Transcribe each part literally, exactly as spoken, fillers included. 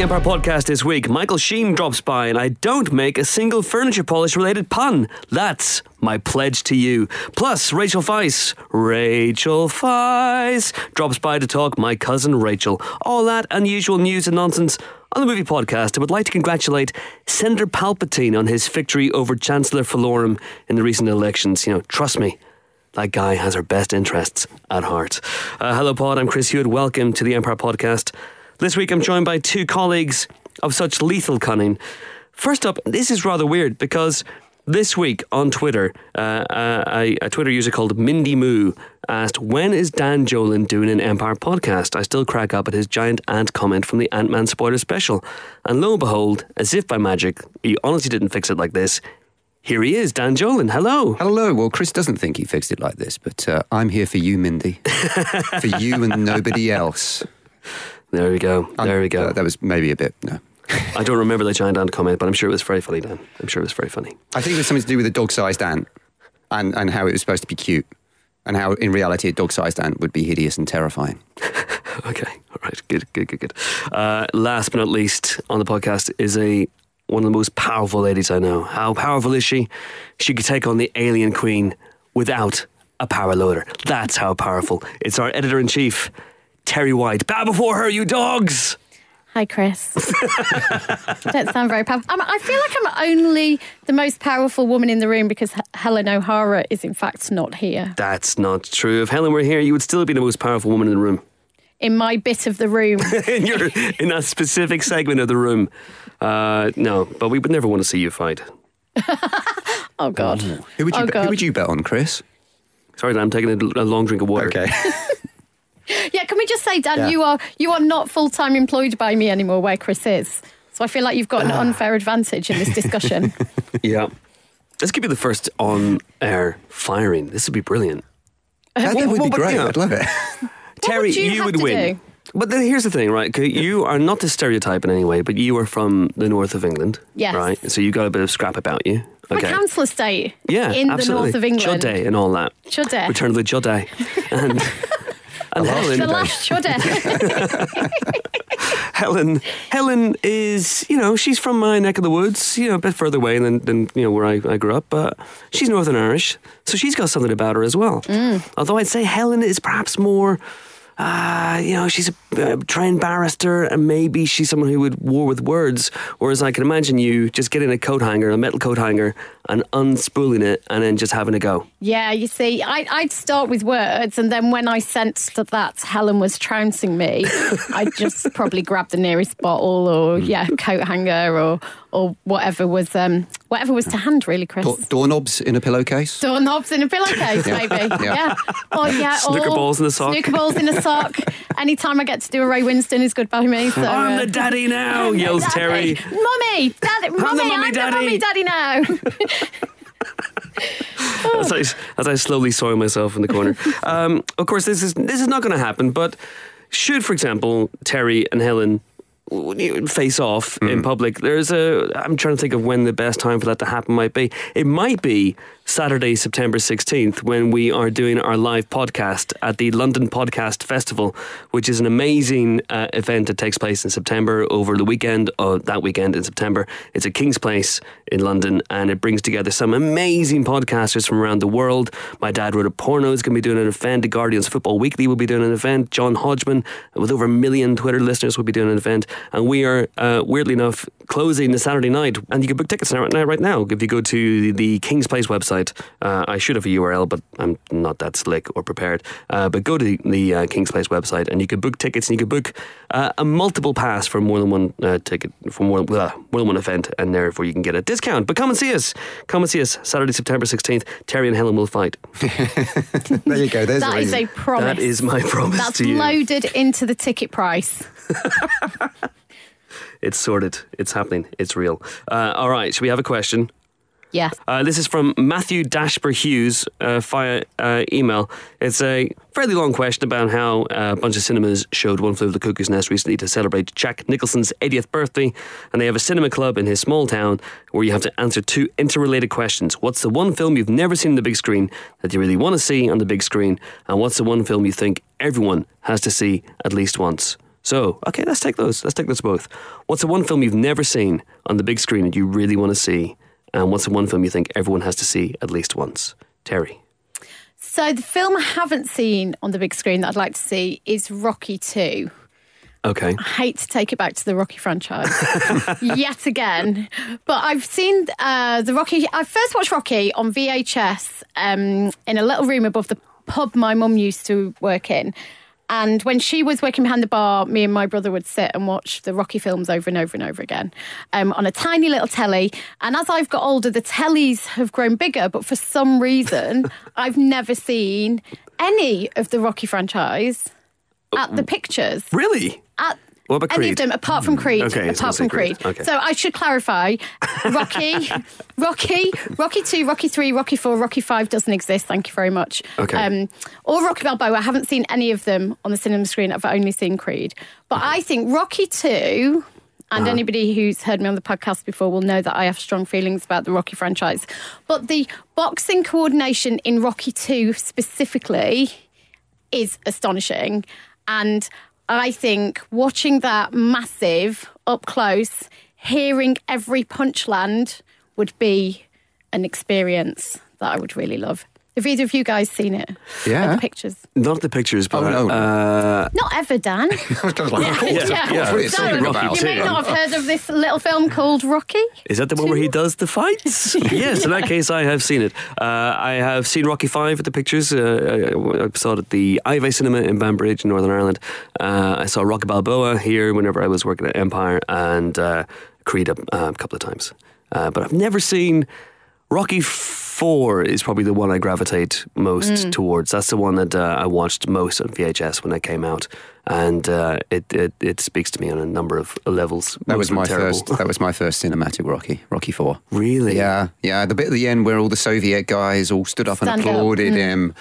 the Empire podcast this week, Michael Sheen drops by and I don't make a single furniture polish related pun. That's my pledge to you. Plus, Rachel Weisz, Rachel Weisz, drops by to talk My Cousin Rachel. All that unusual news and nonsense on the movie podcast. I would like to congratulate Senator Palpatine on his victory over Chancellor Falorum in the recent elections. You know, trust me, that guy has our best interests at heart. Uh, hello, Pod. I'm Chris Hewitt. Welcome to the Empire podcast. This week, I'm joined by two colleagues of such lethal cunning. First up, this is rather weird because this week on Twitter, uh, a, a Twitter user called Mindy Moo asked, when is Dan Jolin doing an Empire podcast? I still crack up at his giant ant comment from the Ant-Man spoiler special. And lo and behold, as if by magic, he honestly didn't fix it like this. Here he is, Dan Jolin. Hello. Hello. Well, Chris doesn't think he fixed it like this, but uh, I'm here for you, Mindy. For you and nobody else. There we go. There I'm, we go. Uh, that was maybe a bit, no. I don't remember the giant ant comment, but I'm sure it was very funny, Dan. I'm sure it was very funny. I think it was something to do with a dog-sized ant and, and how it was supposed to be cute and how, in reality, a dog-sized ant would be hideous and terrifying. Okay. All right. Good, good, good, good. Uh, last but not least on the podcast is a... one of the most powerful ladies I know. How powerful is she? She could take on the alien queen without a power loader. That's how powerful. It's our editor-in-chief, Terry White. Bow before her, you dogs! Hi, Chris. Don't sound very powerful. I'm, I feel like I'm only the most powerful woman in the room because H- Helen O'Hara is, in fact, not here. That's not true. If Helen were here, you would still be the most powerful woman in the room. In my bit of the room. in, your, in that specific segment of the room. Uh, no, but we would never want to see you fight. Oh, God. Oh. Who would you oh, be- God. Who would you bet on, Chris? Sorry, Dan, I'm taking a, a long drink of water. Okay. Yeah, can we just say, Dan, yeah. you are you are not full-time employed by me anymore where Chris is. So I feel like you've got an unfair advantage in this discussion. Yeah. This could be the first on-air firing. This would be brilliant. Uh, that, that would what, be great. You know, I'd love it. Terry, would you, you would win. Do? But then here's the thing, right? You are not to stereotype in any way, but you are from the north of England. Yes. Right? So you got a bit of scrap about you. Okay. My council estate. Yeah, in absolutely. The north of England. Chudday and all that. Chudday. Return of the Chudday. And, and Helen. The last Chudday. Helen. Helen is, you know, she's from my neck of the woods, you know, a bit further away than, than you know, where I, I grew up, but she's Northern Irish, so she's got something about her as well. Mm. Although I'd say Helen is perhaps more... Uh, you know, she's a uh, trained barrister and maybe she's someone who would war with words, whereas I can imagine you just getting a coat hanger, a metal coat hanger, and unspooling it and then just having a go. Yeah, you see, I, I'd start with words and then when I sensed that, that Helen was trouncing me, I'd just probably grab the nearest bottle or, yeah, coat hanger or... or whatever was um, whatever was to hand, really, Chris. Do- doorknobs in a pillowcase? Doorknobs in a pillowcase, yeah. Maybe. Yeah. Yeah. Or, yeah. Snooker or balls in a sock. Snooker balls in a sock. Anytime I get to do a Ray Winston is good by me. So, I'm uh, the daddy now, yells daddy. Terry. Mummy, daddy, mummy, I'm the mummy, I'm daddy. The mummy, daddy now. as, I, as I slowly soil myself in the corner. Um, of course, this is this is not going to happen, but should, for example, Terry and Helen... face off mm. in public. There's a. I'm trying to think of when the best time for that to happen might be. It might be Saturday, September sixteenth, when we are doing our live podcast at the London Podcast Festival, which is an amazing uh, event that takes place in September over the weekend, or that weekend in September. It's at King's Place in London, and it brings together some amazing podcasters from around the world. My dad wrote a porno, is going to be doing an event. The Guardian's Football Weekly will be doing an event. John Hodgman, with over a million Twitter listeners, will be doing an event. And we are, uh, weirdly enough, closing the Saturday night. And you can book tickets right now, right now if you go to the King's Place website. Uh, I should have a U R L, but I'm not that slick or prepared. Uh, but go to the, the uh, King's Place website and you can book tickets and you can book uh, a multiple pass for more than one uh, ticket, for more, blah, more than one event. And therefore you can get a discount. But come and see us. Come and see us Saturday, September sixteenth. Terry and Helen will fight. There you go. There's that a is a promise. That is my promise That's to you. That's loaded into the ticket price. It's sorted. It's happening. It's real. Uh, all right. Should we have a question? Yeah. Uh, this is from Matthew Dashper Hughes uh, via uh, email. It's a fairly long question about how uh, a bunch of cinemas showed One Flew Over the Cuckoo's Nest recently to celebrate Jack Nicholson's eightieth birthday, and they have a cinema club in his small town where you have to answer two interrelated questions. What's the one film you've never seen on the big screen that you really want to see on the big screen, and what's the one film you think everyone has to see at least once? So, okay, let's take those. Let's take those both. What's the one film you've never seen on the big screen that you really want to see? And what's the one film you think everyone has to see at least once? Terry? So the film I haven't seen on the big screen that I'd like to see is Rocky two. Okay. I hate to take it back to the Rocky franchise yet again, but I've seen uh, the Rocky. I first watched Rocky on V H S um, in a little room above the pub my mum used to work in. And when she was working behind the bar, me and my brother would sit and watch the Rocky films over and over and over again um, on a tiny little telly. And as I've got older, the tellies have grown bigger, but for some reason, I've never seen any of the Rocky franchise at the pictures. Really? At what about Creed? Any of them, apart from Creed. Okay, apart from Creed. Creed. Okay. So I should clarify, Rocky, Rocky, Rocky two, Rocky three, Rocky four, Rocky five doesn't exist, thank you very much. Okay. Um, or Rocky Balboa, I haven't seen any of them on the cinema screen, I've only seen Creed. But okay. I think Rocky two, and uh-huh. anybody who's heard me on the podcast before will know that I have strong feelings about the Rocky franchise. But the boxing coordination in Rocky two specifically is astonishing. And I think watching that massive, up close, hearing every punch land would be an experience that I would really love. Have either of you guys seen it? Yeah. Or the pictures? Not the pictures, but... Oh, no. uh, Not ever, Dan. I was kind of like, yeah. yeah. yeah. What so, about? You may not have heard of this little film called Rocky. Is that the one where he does the fights? Yes, in that case, I have seen it. Uh, I have seen Rocky five at the pictures. Uh, I, I saw it at the Ivy Cinema in Banbridge in Northern Ireland. Uh, I saw Rocky Balboa here whenever I was working at Empire, and uh, Creed a, uh, a couple of times. Uh, but I've never seen... Rocky four is probably the one I gravitate most mm. towards. That's the one that uh, I watched most on V H S when it came out, and uh, it, it it speaks to me on a number of levels. That was my terrible. first. That was my first cinematic Rocky. Rocky four. Really? Yeah, yeah. The bit at the end where all the Soviet guys all stood up Stand and applauded up. Mm. him.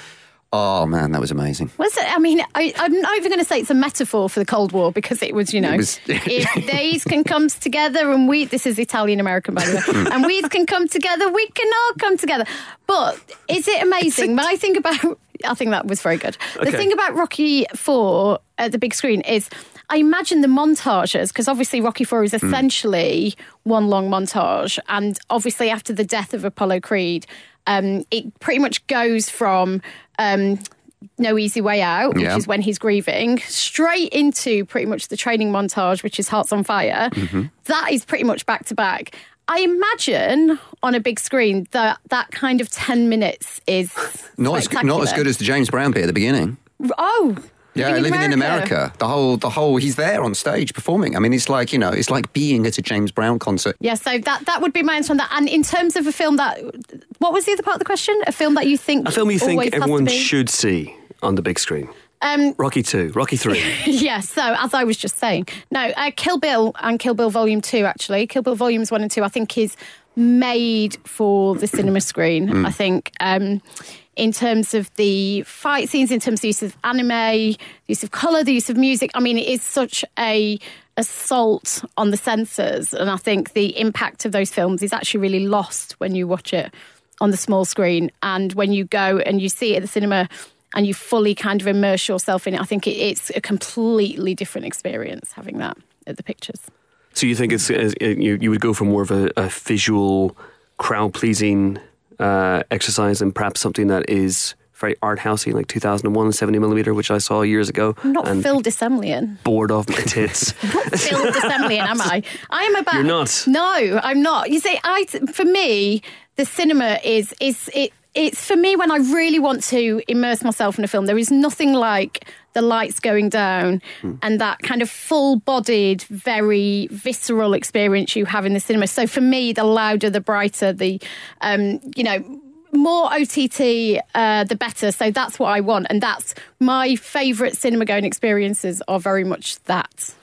Oh man, that was amazing. Was it? I mean, I, I'm not even going to say it's a metaphor for the Cold War because it was, you know, was if these can come together and we, this is Italian American by the way, and we can come together, we can all come together. But is it amazing? When I think about, I think that was very good. Okay. The thing about Rocky four at the big screen is, I imagine the montages, because obviously Rocky four is essentially mm. one long montage, and obviously after the death of Apollo Creed. Um, it pretty much goes from um, No Easy Way Out, which yeah. is when he's grieving, straight into pretty much the training montage, which is Hearts on Fire. Mm-hmm. That is pretty much back to back. I imagine on a big screen that that kind of ten minutes is not as good, not as good as the James Brown bit at the beginning. Oh. Yeah, living, living in America. in America. The whole, the whole, he's there on stage performing. I mean, it's like, you know, it's like being at a James Brown concert. Yeah, so that, that would be my answer on that. And in terms of a film that, what was the other part of the question? A film that you think A film you think everyone should see on the big screen. Um, Rocky two, Rocky three. Yeah, so as I was just saying. No, uh, Kill Bill and Kill Bill Volume two, actually. Kill Bill Volumes one and two, I think, is made for the cinema screen. Mm. I think... Um, in terms of the fight scenes, in terms of the use of anime, the use of colour, the use of music. I mean, it is such a assault on the senses. And I think the impact of those films is actually really lost when you watch it on the small screen. And when you go and you see it at the cinema and you fully kind of immerse yourself in it, I think it, it's a completely different experience having that at the pictures. So you think it's, it's you, you would go for more of a, a visual, crowd-pleasing... Uh, exercise and perhaps something that is very art housey, like two thousand one seventy millimeter, which I saw years ago. I'm not Phil Dissemblian. Bored off my tits. Not Phil Dissemblian, am I? I am about. You're not. No, I'm not. You see, I for me, the cinema is is it. It's for me when I really want to immerse myself in a film. There is nothing like the lights going down mm. and that kind of full-bodied, very visceral experience you have in the cinema. So for me, the louder, the brighter, the, um, you know, more O T T, uh, the better. So that's what I want. And that's my favourite cinema-going experiences are very much that.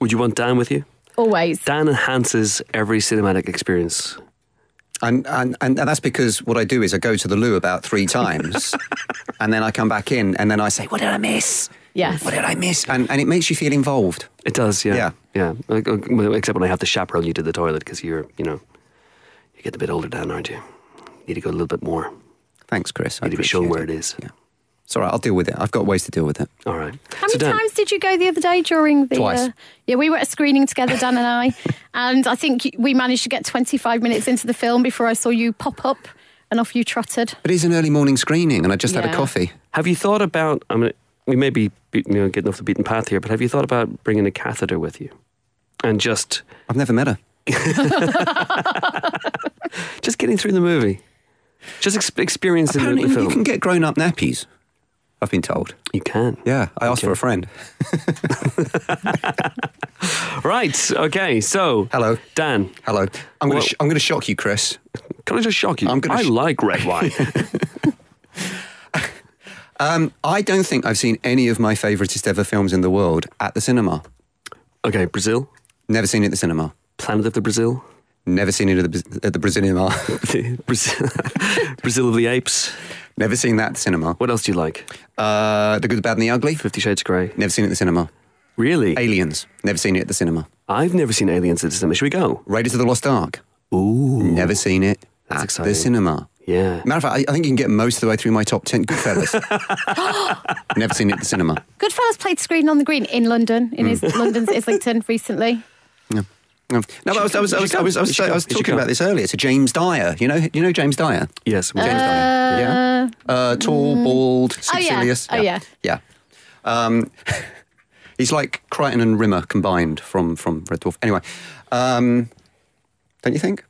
Would you want Dan with you? Always. Dan enhances every cinematic experience. And, and and that's because what I do is I go to the loo about three times and then I come back in and then I say, what did I miss? Yes. What did I miss? And, and it makes you feel involved. It does, yeah. Yeah. Yeah. Except when I have to chaperone you to the toilet because you're, you know, you get a bit older, Dan, aren't you? You need to go a little bit more. Thanks, Chris. You need I to be shown where it, it is. Yeah. It's all right, I'll deal with it. I've got ways to deal with it. All right. How so many Dan, times did you go the other day during the... Twice. Uh, yeah, we were at a screening together, Dan and I, and I think we managed to get twenty-five minutes into the film before I saw you pop up and off you trotted. But it is an early morning screening and I just yeah. had a coffee. Have you thought about... I mean, we may be you know, getting off the beaten path here, but have you thought about bringing a catheter with you? And just... I've never met her. Just getting through the movie. Just ex- experiencing Apparently the film. You can get grown-up nappies, I've been told. You can. Yeah, I okay. asked for a friend. Right, okay, so... Hello. Dan. Hello. I'm well, going sh- to shock you, Chris. Can I just shock you? I'm gonna I sh- like red wine. um, I don't think I've seen any of my favouriteest ever films in the world at the cinema. Okay, Brazil? Never seen it at the cinema. Planet of the Brazil? Never seen it at the, at the Brazilian Brazil, Brazil of the Apes? Never seen that at the cinema. What else do you like? Uh, The Good, the Bad and the Ugly. Fifty Shades of Grey. Never seen it at the cinema. Really? Aliens. Never seen it at the cinema. I've never seen Aliens at the cinema. Should we go? Raiders of the Lost Ark. Ooh. Never seen it That's at exciting. The cinema. Yeah. Matter of fact, I, I think you can get most of the way through my top ten. Goodfellas. Never seen it at the cinema. Goodfellas played Screen on the Green in London, in mm. his, London's Islington recently. Yeah. No, but I was I was I was I was, I was, I was talking about this earlier. It's a James Dyer. You know, you know James Dyer. Yes, James uh, Dyer. Yeah. Uh, tall, bald, supercilious. Oh yeah. Oh yeah. Yeah. Um, he's like Crichton and Rimmer combined from, from Red Dwarf. Anyway, um, don't you think?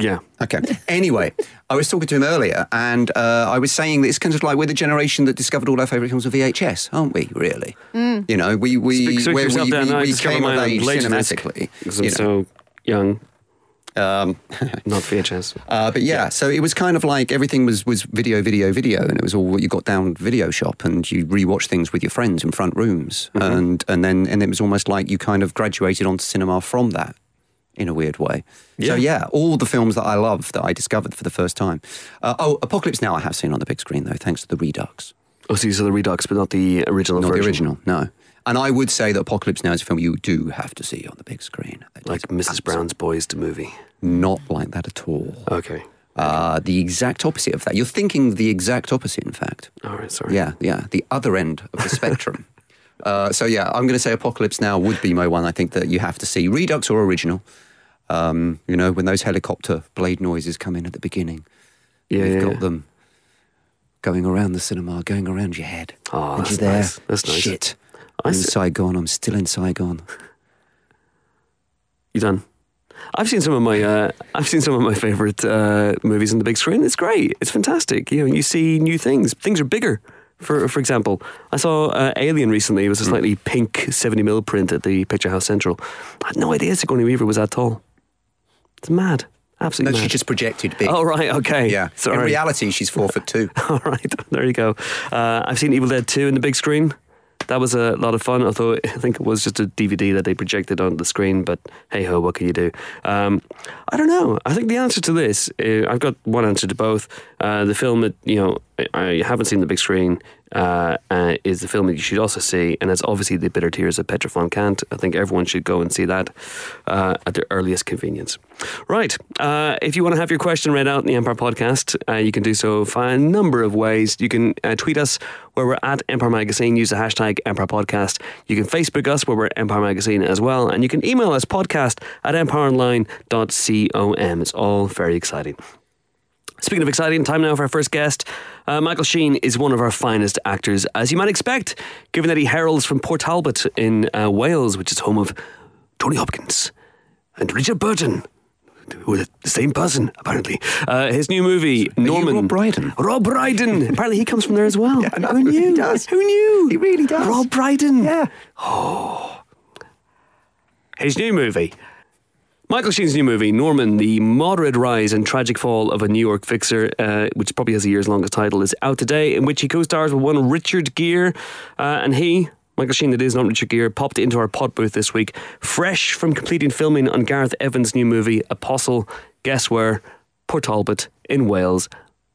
Yeah. Okay. Anyway, I was talking to him earlier, and uh, I was saying that it's kind of like we're the generation that discovered all our favourite films on V H S, aren't we? Really? Mm. You know, we we Speak where we, we, we, we came of age cinematically. Because I'm you know. so young. Um, Not V H S. Uh, but yeah, yeah, so it was kind of like everything was, was video, video, video, and it was all what you got down video shop, and you rewatch things with your friends in front rooms, mm-hmm. and and then and it was almost like you kind of graduated onto cinema from that. In a weird way. Yeah. So yeah, all the films that I love that I discovered for the first time. Uh, oh, Apocalypse Now I have seen on the big screen though, thanks to the Redux. Oh, so these are the Redux, but not the original not version? Not the original, no. And I would say that Apocalypse Now is a film you do have to see on the big screen. It like Missus Brown's Boys the movie? Not like that at all. Okay. Uh, the exact opposite of that. You're thinking the exact opposite, in fact. All right, sorry. Yeah, yeah, the other end of the spectrum. Uh, so yeah, I'm going to say Apocalypse Now would be my one I think that you have to see. Redux or original. Um, you know, when those helicopter blade noises come in at the beginning, yeah, you've yeah, got yeah. them going around the cinema, going around your head. Oh, and that's you're there. Nice. That's nice. Shit. I'm in Saigon. I'm still in Saigon. You done? I've seen some of my uh, I've seen some of my favourite uh, movies on the big screen. It's great. It's fantastic. You know, you see new things. Things are bigger. For for example, I saw uh, Alien recently. It was a slightly mm. pink seventy millimeter print at the Picture House Central. I had no idea Sigourney Weaver was that tall. It's mad. Absolutely No, mad. She just projected big. Oh, right, okay. Yeah. Sorry. In reality, she's four foot two. All right, there you go. Uh, I've seen Evil Dead two in the big screen. That was a lot of fun, although I think it was just a D V D that they projected onto the screen, but hey-ho, what can you do? Um, I don't know. I think the answer to this, uh, I've got one answer to both. Uh, the film that, you know, I haven't seen the big screen uh, uh, is the film that you should also see, and that's obviously The Bitter Tears of Petra von Kant. I think everyone should go and see that uh, at their earliest convenience. Right. Uh, if you want to have your question read out in the Empire Podcast, uh, you can do so via a number of ways. You can uh, tweet us where we're at Empire Magazine. Use the hashtag Empire Podcast. You can Facebook us where we're Empire Magazine as well. And you can email us podcast at empireonline dot com. It's all very exciting. Speaking of exciting, time now for our first guest. Uh, Michael Sheen is one of our finest actors, as you might expect, given that he heralds from Port Talbot in uh, Wales, which is home of Tony Hopkins and Richard Burton. Who are the same person, apparently. Uh, his new movie, Norman. Rob Brydon. Rob Brydon. Apparently he comes from there as well. Yeah, no, who knew? He does. Who knew? He really does. Rob Brydon. Yeah. Oh. His new movie. Michael Sheen's new movie, Norman, the moderate rise and tragic fall of a New York fixer, uh, which probably has a year's longest title, is out today, in which he co-stars with one Richard Gere, uh, and he... Michael Sheen, that is not Richard Gere, popped into our pod booth this week, fresh from completing filming on Gareth Evans' new movie, Apostle. Guess where? Port Talbot in Wales.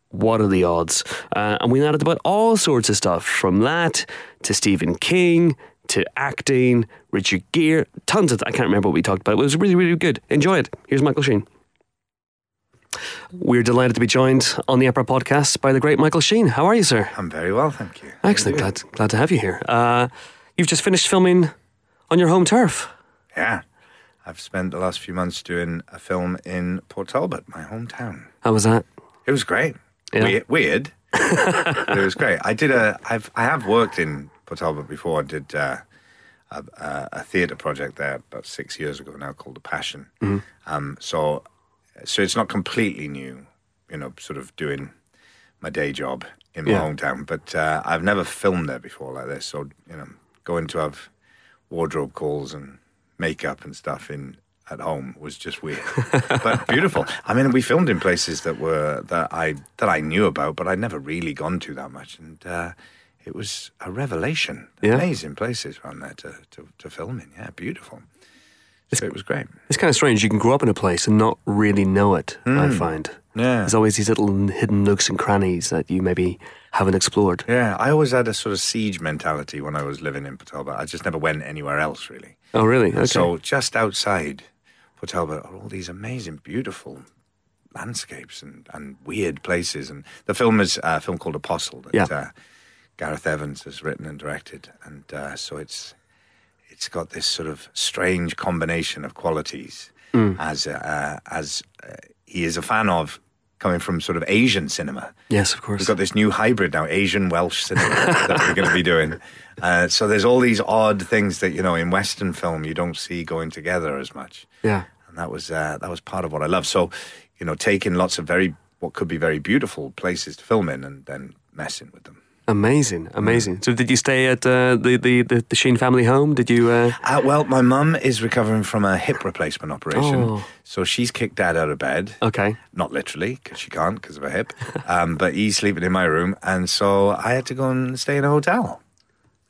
What are the odds? Uh, and we learned about all sorts of stuff, from that to Stephen King to acting, Richard Gere, tons of... I can't remember what we talked about. It was really, really good. Enjoy it. Here's Michael Sheen. We're delighted to be joined on the Opera Podcast by the great Michael Sheen. How are you, sir? I'm very well, thank you. Excellent. Glad, glad to have you here. Uh, you've just finished filming on your home turf. Yeah. I've spent the last few months doing a film in Port Talbot, my hometown. How was that? It was great. Yeah. We- weird. It was great. I did a. I've. I have worked in Port Talbot before. I did uh, a, a theatre project there about six years ago now called The Passion. Mm-hmm. Um. So, so it's not completely new, you know. Sort of doing my day job in my yeah. hometown, but uh, I've never filmed there before like this. So you know, going to have wardrobe calls and makeup and stuff in at home was just weird, but beautiful. I mean, we filmed in places that were that I that I knew about, but I'd never really gone to that much, and uh, it was a revelation. Yeah. Amazing places around there to, to, to film in. Yeah, beautiful. It's, so it was great. It's kind of strange. You can grow up in a place and not really know it. Mm. I find. Yeah. There's always these little hidden nooks and crannies that you maybe haven't explored. Yeah, I always had a sort of siege mentality when I was living in Port Talbot. I just never went anywhere else really. Oh, really? Okay. And so just outside Port Talbot are all these amazing, beautiful landscapes and, and weird places. And the film is uh, a film called Apostle that yeah. uh, Gareth Evans has written and directed. And uh, so it's it's got this sort of strange combination of qualities mm. as uh, as uh, he is a fan of, coming from sort of Asian cinema. Yes, of course. We've got this new hybrid now, Asian Welsh cinema that we're going to be doing. Uh, so there's all these odd things that, you know, in Western film you don't see going together as much. Yeah. And that was uh, that was part of what I love. So, you know, taking lots of very, what could be very beautiful places to film in and then messing with them. Amazing, amazing. So did you stay at uh, the, the, the Sheen family home? Did you... Uh... Uh, well, my mum is recovering from a hip replacement operation. Oh. So she's kicked Dad out of bed. Okay. Not literally, because she can't, because of her hip. Um, but he's sleeping in my room, and so I had to go and stay in a hotel.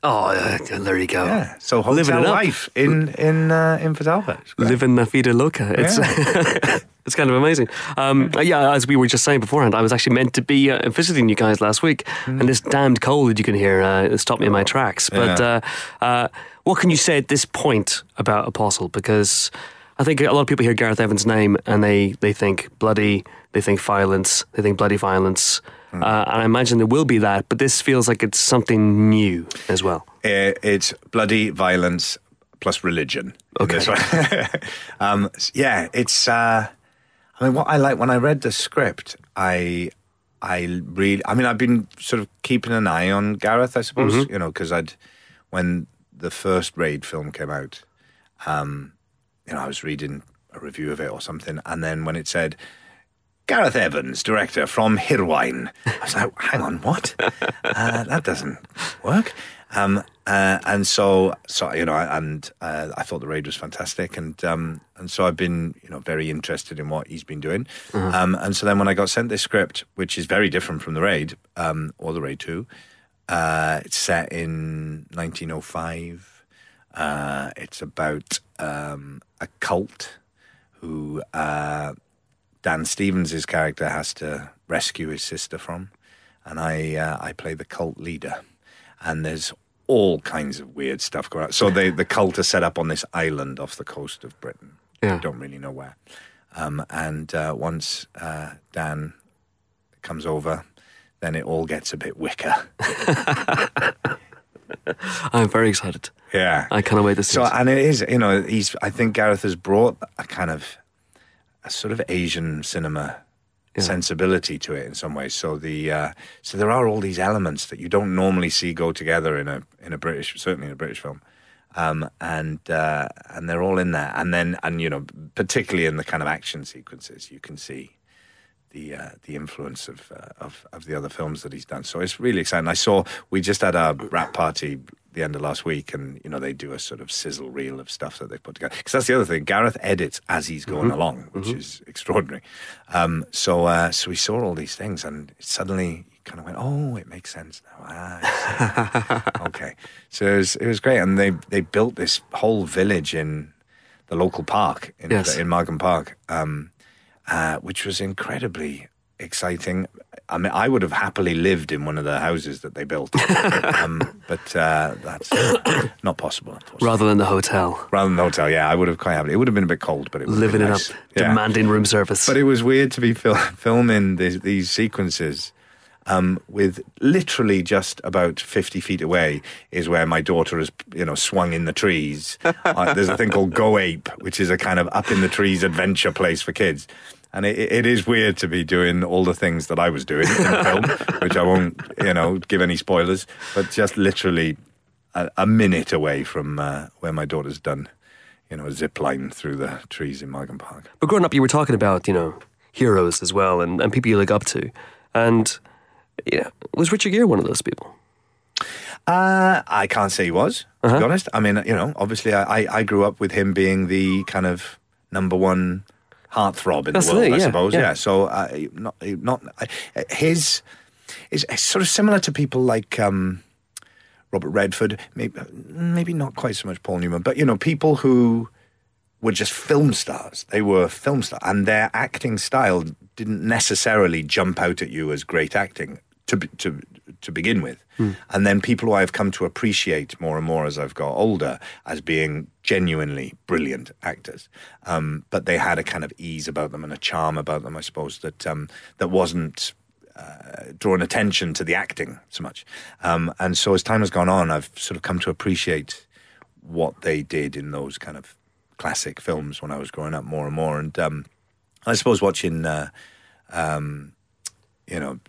Oh, uh, there you go. Yeah. So hotel life in, in, uh, in Port Talbot. Living la vida loca. It's... Yeah. It's kind of amazing. Um, yeah, as we were just saying beforehand, I was actually meant to be uh, visiting you guys last week, mm. and this damned cold that you can hear uh, stopped me in my tracks. But yeah. uh, uh, what can you say at this point about Apostle? Because I think a lot of people hear Gareth Evans' name and they, they think bloody, they think violence, they think bloody violence. Mm. Uh, and I imagine there will be that, but this feels like it's something new as well. It's bloody violence plus religion. Okay. um, yeah, it's... Uh, I mean, what I like, when I read the script, I, I really, I mean, I've been sort of keeping an eye on Gareth, I suppose, mm-hmm. you know, because I'd, when the first Raid film came out, um, you know, I was reading a review of it or something, and then when it said, Gareth Evans, director from Hirwine, I was like, hang on, what? Uh, that doesn't work. Um, uh, and so, so you know, and uh, I thought the Raid was fantastic, and um, and so I've been, you know, very interested in what he's been doing. Mm-hmm. Um, and so then when I got sent this script, which is very different from the Raid um, or the Raid Two, uh, it's set in nineteen oh five. Uh, it's about um, a cult who uh, Dan Stevens' character has to rescue his sister from, and I uh, I play the cult leader. And there's all kinds of weird stuff going on. So they, the cult is set up on this island off the coast of Britain. Yeah. I don't really know where. Um, and uh, once uh, Dan comes over, then it all gets a bit wicker. I'm very excited. Yeah. I can't wait to see it. So, and it is, you know, he's. I think Gareth has brought a kind of, a sort of Asian cinema... Yeah. sensibility to it in some ways, so the uh, so there are all these elements that you don't normally see go together in a in a British, certainly in a British film, um, and uh, and they're all in there, and then and you know particularly in the kind of action sequences you can see the uh, the influence of, uh, of of the other films that he's done. So it's really exciting. I saw we just had our wrap party the end of last week, and you know they do a sort of sizzle reel of stuff that they've put together, because that's the other thing. Gareth edits as he's going mm-hmm. along, which mm-hmm. is extraordinary. Um, so uh, so we saw all these things, and suddenly you kind of went, "Oh, it makes sense now." Ah, okay. So it was, it was great, and they they built this whole village in the local park in yes. in Margam Park. Um, Uh, which was incredibly exciting. I mean, I would have happily lived in one of the houses that they built. um, but uh, that's not possible, unfortunately. Rather than the hotel. Rather than the hotel, yeah. I would have quite happily. It would have been a bit cold, but it would Living have been nice. Living it up, yeah. Demanding room service. But it was weird to be fil- filming these, these sequences um, with literally just about fifty feet away is where my daughter is, you know, swung in the trees. uh, there's a thing called Go Ape, which is a kind of up in the trees adventure place for kids. And it, it is weird to be doing all the things that I was doing in the film, which I won't, you know, give any spoilers, but just literally a, a minute away from uh, where my daughter's done, you know, a zip line through the trees in Margam Park. But growing up, you were talking about, you know, heroes as well and, and people you look up to. And, you know, was Richard Gere one of those people? Uh, I can't say he was, uh-huh. to be honest. I mean, you know, obviously I, I, I grew up with him being the kind of number one heartthrob in That's the world, it, yeah, I suppose. Yeah. yeah. So, uh, not not uh, his is sort of similar to people like um, Robert Redford, maybe maybe not quite so much Paul Newman, but you know, people who were just film stars. They were film stars, and their acting style didn't necessarily jump out at you as great acting to to to begin with. Mm. And then people who I've come to appreciate more and more as I've got older as being genuinely brilliant actors. Um, but they had a kind of ease about them and a charm about them, I suppose, that um, that wasn't uh, drawing attention to the acting so much. Um, and so as time has gone on, I've sort of come to appreciate what they did in those kind of classic films when I was growing up more and more. And um, I suppose watching, uh, um, you know,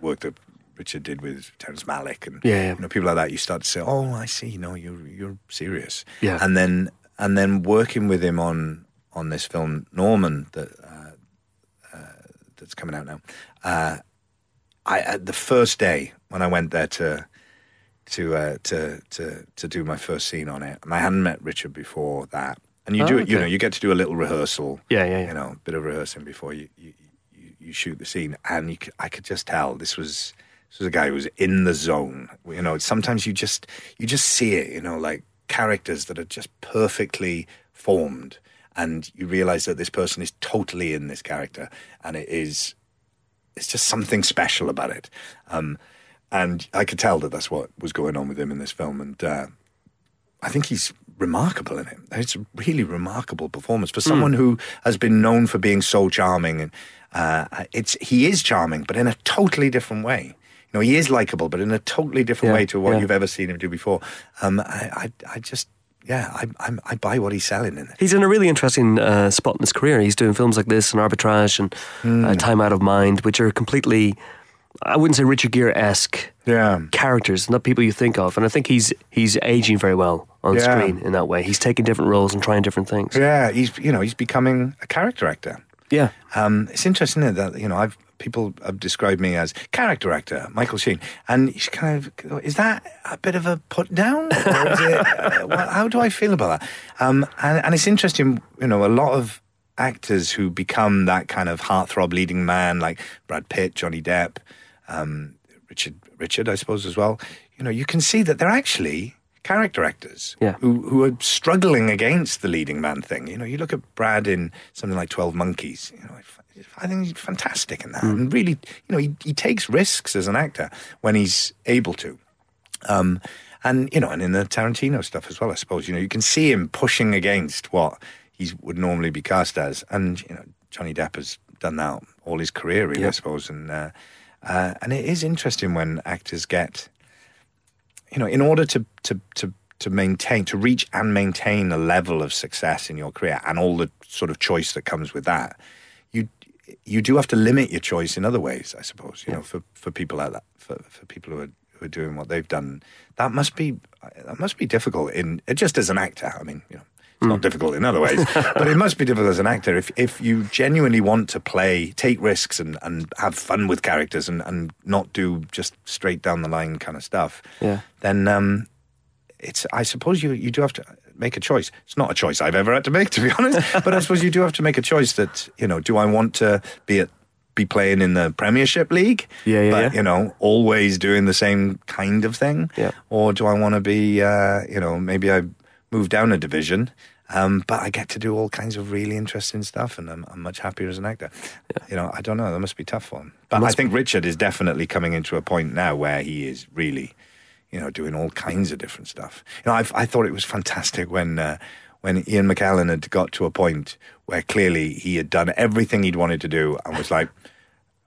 work that Richard did with Terrence Malick and yeah, yeah. you know, people like that, you start to say, oh, I see, no, you're you're serious. Yeah. And then and then working with him on on this film, Norman, that uh, uh, that's coming out now, uh, I uh, the first day when I went there to to, uh, to to to do my first scene on it, and I hadn't met Richard before that, and you oh, do it, okay. you know, you get to do a little rehearsal, yeah, yeah, yeah. you know, a bit of rehearsing before you, you, you, you shoot the scene, and you, I could just tell this was... This was a guy who was in the zone. You know, sometimes you just you just see it, you know, like characters that are just perfectly formed. And you realize that this person is totally in this character. And it is, it's just something special about it. Um, and I could tell that that's what was going on with him in this film. And uh, I think he's remarkable in it. It's a really remarkable performance for someone mm. who has been known for being so charming. And uh, it's he is charming, but in a totally different way. You know, he is likable, but in a totally different yeah, way to what yeah. you've ever seen him do before. Um, I, I, I just, yeah, I, I'm, I buy what he's selling in it. He's in a really interesting uh, spot in his career. He's doing films like this and Arbitrage and mm. uh, Time Out of Mind, which are completely, I wouldn't say Richard Gere-esque yeah. characters, not people you think of. And I think he's he's aging very well on yeah. screen in that way. He's taking different roles and trying different things. Yeah, he's you know he's becoming a character actor. Yeah, um, it's interesting that you know I've. People have described me as character actor, Michael Sheen. And you kind of, is that a bit of a put down? Or is it, uh, how do I feel about that? Um, and, and it's interesting, you know, a lot of actors who become that kind of heartthrob leading man, like Brad Pitt, Johnny Depp, um, Richard, Richard, I suppose as well. You know, you can see that they're actually character actors yeah. who who are struggling against the leading man thing. You know, you look at Brad in something like Twelve Monkeys. You know. I think he's fantastic in that. Mm. And really, you know, he, he takes risks as an actor when he's able to. Um, and, you know, and in the Tarantino stuff as well, I suppose, you know, you can see him pushing against what he would normally be cast as. And, you know, Johnny Depp has done that all his career, really, yep. I suppose. And, uh, uh, and it is interesting when actors get, you know, in order to, to, to, to maintain, to reach and maintain a level of success in your career and all the sort of choice that comes with that, you do have to limit your choice in other ways, I suppose, you yeah. know, for, for people like that, for, for people who are, who are doing what they've done. That must be that must be difficult in just as an actor. I mean, you know, it's mm. not difficult in other ways, but it must be difficult as an actor if if you genuinely want to play, take risks and, and have fun with characters and, and not do just straight down the line kind of stuff. Yeah. Then um, it's I suppose you you do have to make a choice. It's not a choice I've ever had to make, to be honest. But I suppose you do have to make a choice that, you know, do I want to be at, be playing in the Premiership League? Yeah, yeah, but, yeah. you know, always doing the same kind of thing? Yeah. Or do I want to be, uh, you know, maybe I move down a division Um, but I get to do all kinds of really interesting stuff, and I'm, I'm much happier as an actor. Yeah. You know, I don't know. That must be tough for him. But I think be. Richard is definitely coming into a point now where he is really, you know, doing all kinds of different stuff. You know, I've, I thought it was fantastic when uh, when Ian McKellen had got to a point where clearly he had done everything he'd wanted to do and was like,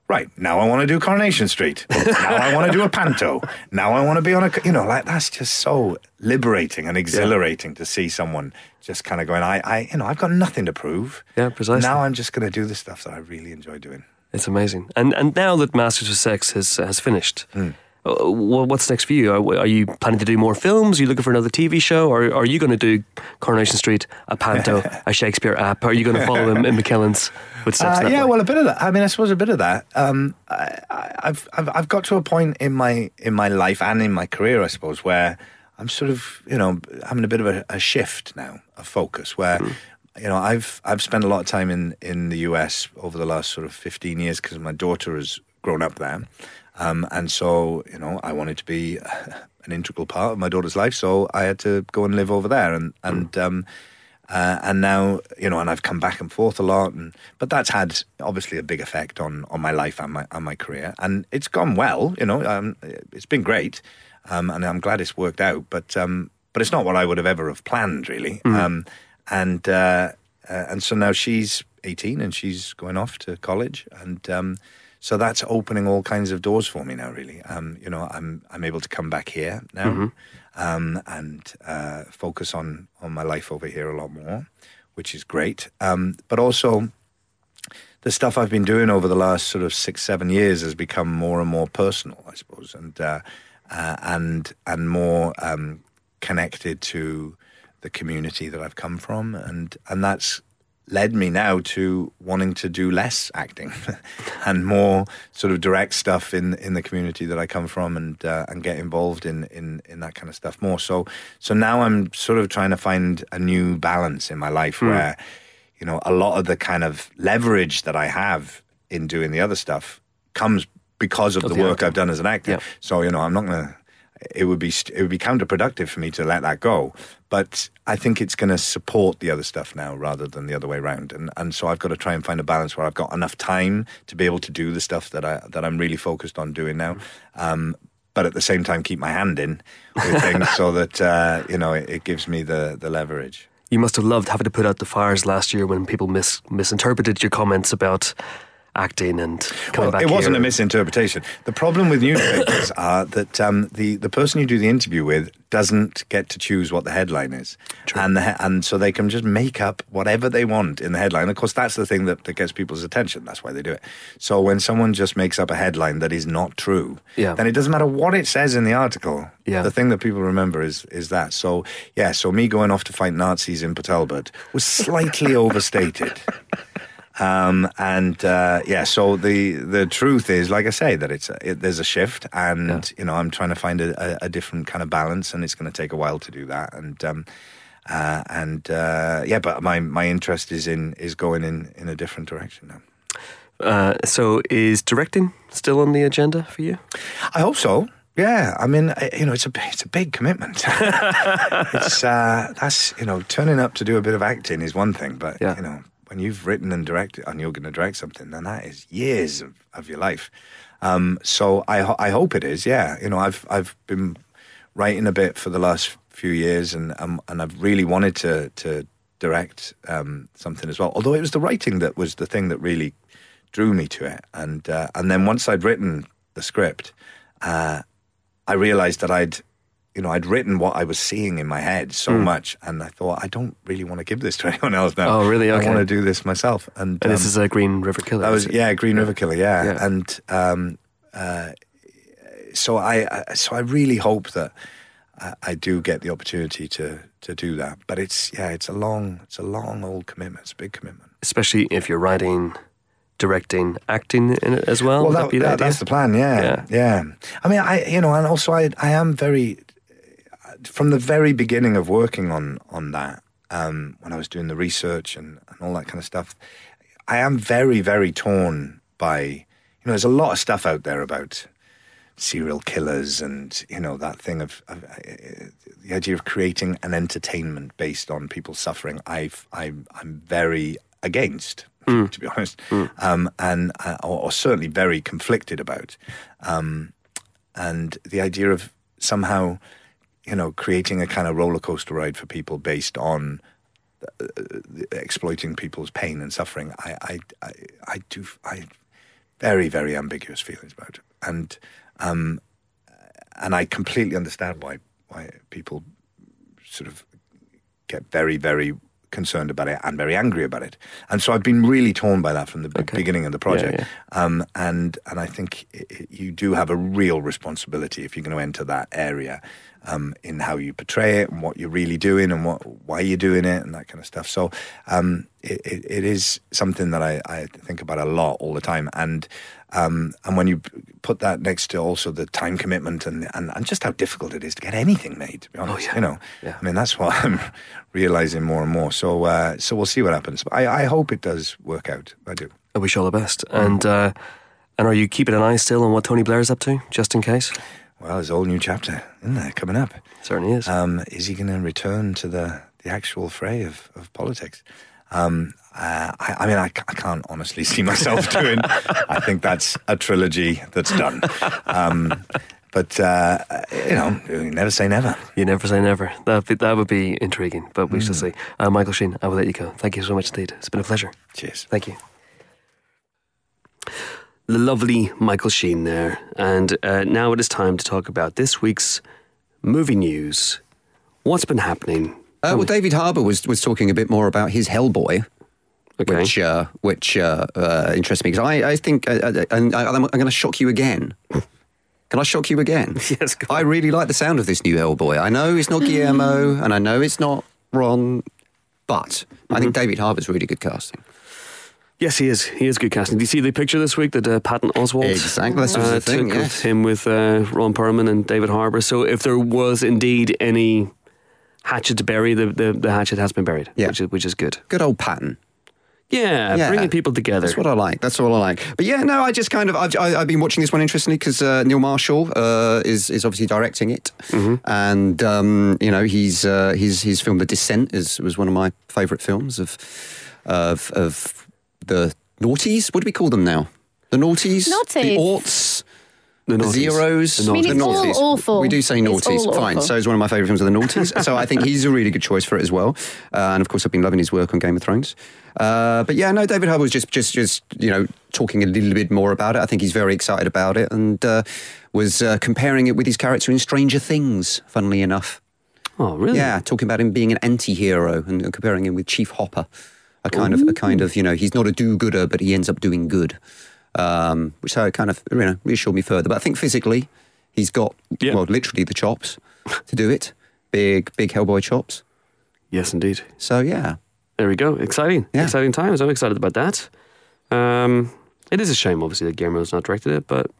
right, now I want to do Coronation Street. Now I want to do a panto. Now I want to be on a, you know, like that's just so liberating and exhilarating yeah. to see someone just kind of going, I, I, you know, I've got nothing to prove. Yeah, precisely. Now I'm just going to do the stuff that I really enjoy doing. It's amazing. And and now that Masters of Sex has has finished, mm. what's next for you? Are, are you planning to do more films? Are you looking for another T V show? Or are you going to do Coronation Street, a panto, a Shakespeare app? Are you going to follow him in McKellen's? Uh, yeah, way. well, a bit of that. I mean, I suppose a bit of that. Um, I, I've, I've I've got to a point in my in my life and in my career, I suppose, where I'm sort of, you know, having a bit of a, a shift now, a focus where, mm. you know, I've I've spent a lot of time in, in the U S over the last sort of fifteen years because my daughter has grown up there, um, and so you know, I wanted to be an integral part of my daughter's life, so I had to go and live over there, and and. Mm. Um, Uh, and now, you know, and I've come back and forth a lot, and but that's had obviously a big effect on, on my life and my and my career, and it's gone well, you know, um, it's been great, um, and I'm glad it's worked out. But um, but it's not what I would have ever have planned, really. Mm-hmm. Um, and uh, uh, and so now she's eighteen and she's going off to college, and um, so that's opening all kinds of doors for me now, really. Um, you know, I'm I'm able to come back here now. Mm-hmm. Um, and uh, focus on, on my life over here a lot more, which is great. Um, but also, the stuff I've been doing over the last sort of six, seven years has become more and more personal, I suppose, and uh, uh, and and more um, connected to the community that I've come from, and and that's led me now to wanting to do less acting and more sort of direct stuff in in the community that I come from, and uh, and get involved in, in in that kind of stuff more. So so now I'm sort of trying to find a new balance in my life mm. where, you know, a lot of the kind of leverage that I have in doing the other stuff comes because of, of the, the work acting. I've done as an actor. Yeah. So, you know, I'm not going to... It would be it would be counterproductive for me to let that go, but I think it's going to support the other stuff now rather than the other way around, and and so I've got to try and find a balance where I've got enough time to be able to do the stuff that I that I'm really focused on doing now, um, but at the same time keep my hand in with things so that uh, you know it, it gives me the the leverage. You must have loved having to put out the fires last year when people mis- misinterpreted your comments about acting and coming well, back it wasn't here. A misinterpretation. The problem with newspapers are that um, the, the person you do the interview with doesn't get to choose what the headline is. True. And the, and so they can just make up whatever they want in the headline. Of course, that's the thing that, that gets people's attention. That's why they do it. So when someone just makes up a headline that is not true, yeah. then it doesn't matter what it says in the article. Yeah. The thing that people remember is is that. So, yeah, so me going off to fight Nazis in Port Talbot was slightly overstated. Um, and uh, yeah, so the, the truth is, like I say, that it's a, it, there's a shift, and yeah. you know I'm trying to find a, a, a different kind of balance, and it's going to take a while to do that. And um, uh, and uh, yeah, but my, my interest is in is going in, in a different direction now. Uh, so is directing still on the agenda for you? I hope so. Yeah, I mean, you know, it's a it's a big commitment. it's uh, that's you know turning up to do a bit of acting is one thing, but yeah. you know. When you've written and directed, and you're going to direct something, then that is years of, of your life. Um, so I, ho- I hope it is. Yeah, you know, I've I've been writing a bit for the last few years, and um, and I've really wanted to to direct um, something as well. Although it was the writing that was the thing that really drew me to it, and uh, and then once I'd written the script, uh, I realised that I'd. You know, I'd written what I was seeing in my head so mm. much, and I thought, I don't really want to give this to anyone else now. Oh, really? Okay. I want to do this myself. And, and um, this is a Green River Killer. I was, yeah, Green yeah. River Killer, yeah. yeah. And um, uh, so I, I, so I really hope that I, I do get the opportunity to to do that. But it's, yeah, it's a long, it's a long old commitment. It's a big commitment, especially if you're writing. Directing, acting in it as well. Well, that, that be that, that's the plan. Yeah, yeah, yeah. I mean, I you know, and also I I am very from the very beginning of working on on that um, when I was doing the research and, and all that kind of stuff. I am very very torn by you know, there's a lot of stuff out there about serial killers and, you know, that thing of, of uh, the idea of creating an entertainment based on people suffering, I've, I'm, I'm very against, mm. to be honest, mm. um, and uh, or, or certainly very conflicted about. Um, and the idea of somehow, you know, creating a kind of roller coaster ride for people based on uh, exploiting people's pain and suffering, I, I, I, I do, I very, very ambiguous feelings about it. And um, and I completely understand why why people sort of get very, very concerned about it and very angry about it. And so I've been really torn by that from the okay. beginning of the project. Yeah, yeah. Um, and and I think it, you do have a real responsibility if you're going to enter that area um, in how you portray it and what you're really doing and what why you're doing it and that kind of stuff. So um, it, it, it is something that I, I think about a lot all the time. And um, and when you put that next to also the time commitment and and, and just how difficult it is to get anything made, to be honest, oh, yeah. you know, yeah. I mean that's what I'm realizing more and more. So uh, so we'll see what happens. But I, I hope it does work out. I do. I wish you all the best. And uh, and are you keeping an eye still on what Tony Blair is up to, just in case? Well, there's a whole new chapter, isn't there, coming up? It certainly is. Um, is he going to return to the, the actual fray of, of politics? Um, uh, I, I mean, I, I can't honestly see myself doing. I think that's a trilogy that's done. Um, but uh, you know, you never say never. You never say never. That that would be intriguing, but we mm. shall see. Uh, Michael Sheen, I will let you go. Thank you so much indeed. It's been a pleasure. Cheers. Thank you. The lovely Michael Sheen there, and uh, now it is time to talk about this week's movie news. What's been happening? Uh, well, David Harbour was was talking a bit more about his Hellboy, okay. which uh, which uh, uh, interests me because I I think uh, and I, I'm, I'm going to shock you again. Can I shock you again? Yes. Go on. I really like the sound of this new Hellboy. I know it's not Guillermo, and I know it's not Ron, but mm-hmm. I think David Harbour's really good casting. Yes, he is. He is good casting. Did you see the picture this week that uh, Patton Oswalt exactly. That's uh, the thing, took yes. with him with uh, Ron Perlman and David Harbour? So if there was indeed any hatchet to bury, the, the, the hatchet has been buried, yeah. which is which is good. Good old Patton. Yeah, yeah, bringing people together. That's what I like. That's all I like. But yeah, no, I just kind of, I've, I've been watching this one interestingly because uh, Neil Marshall uh, is is obviously directing it. Mm-hmm. And, um, you know, he's, uh, he's, his film The Descent is, was one of my favourite films of of of the noughties. What do we call them now? The noughties? Naughties. The aughts? The, the zeros, the, I mean, the it's naughties. All awful. We do say naughties. Fine. Awful. So it's one of my favourite films of the naughties. So I think he's a really good choice for it as well. Uh, and of course, I've been loving his work on Game of Thrones. Uh, but yeah, no, David Harbour was just, just, just, you know, talking a little bit more about it. I think he's very excited about it and uh, was uh, comparing it with his character in Stranger Things. Funnily enough. Oh, really? Yeah, talking about him being an anti-hero and comparing him with Chief Hopper. A kind Ooh. of, a kind of, you know, he's not a do-gooder, but he ends up doing good. Um, which so it kind of, you know, reassured me further. But I think physically, he's got, yeah. well, literally the chops to do it. Big, big Hellboy chops. Yes, indeed. So, yeah. There we go. Exciting. Yeah. Exciting times. I'm excited about that. Um, it is a shame, obviously, that Guillermo's not directed it, but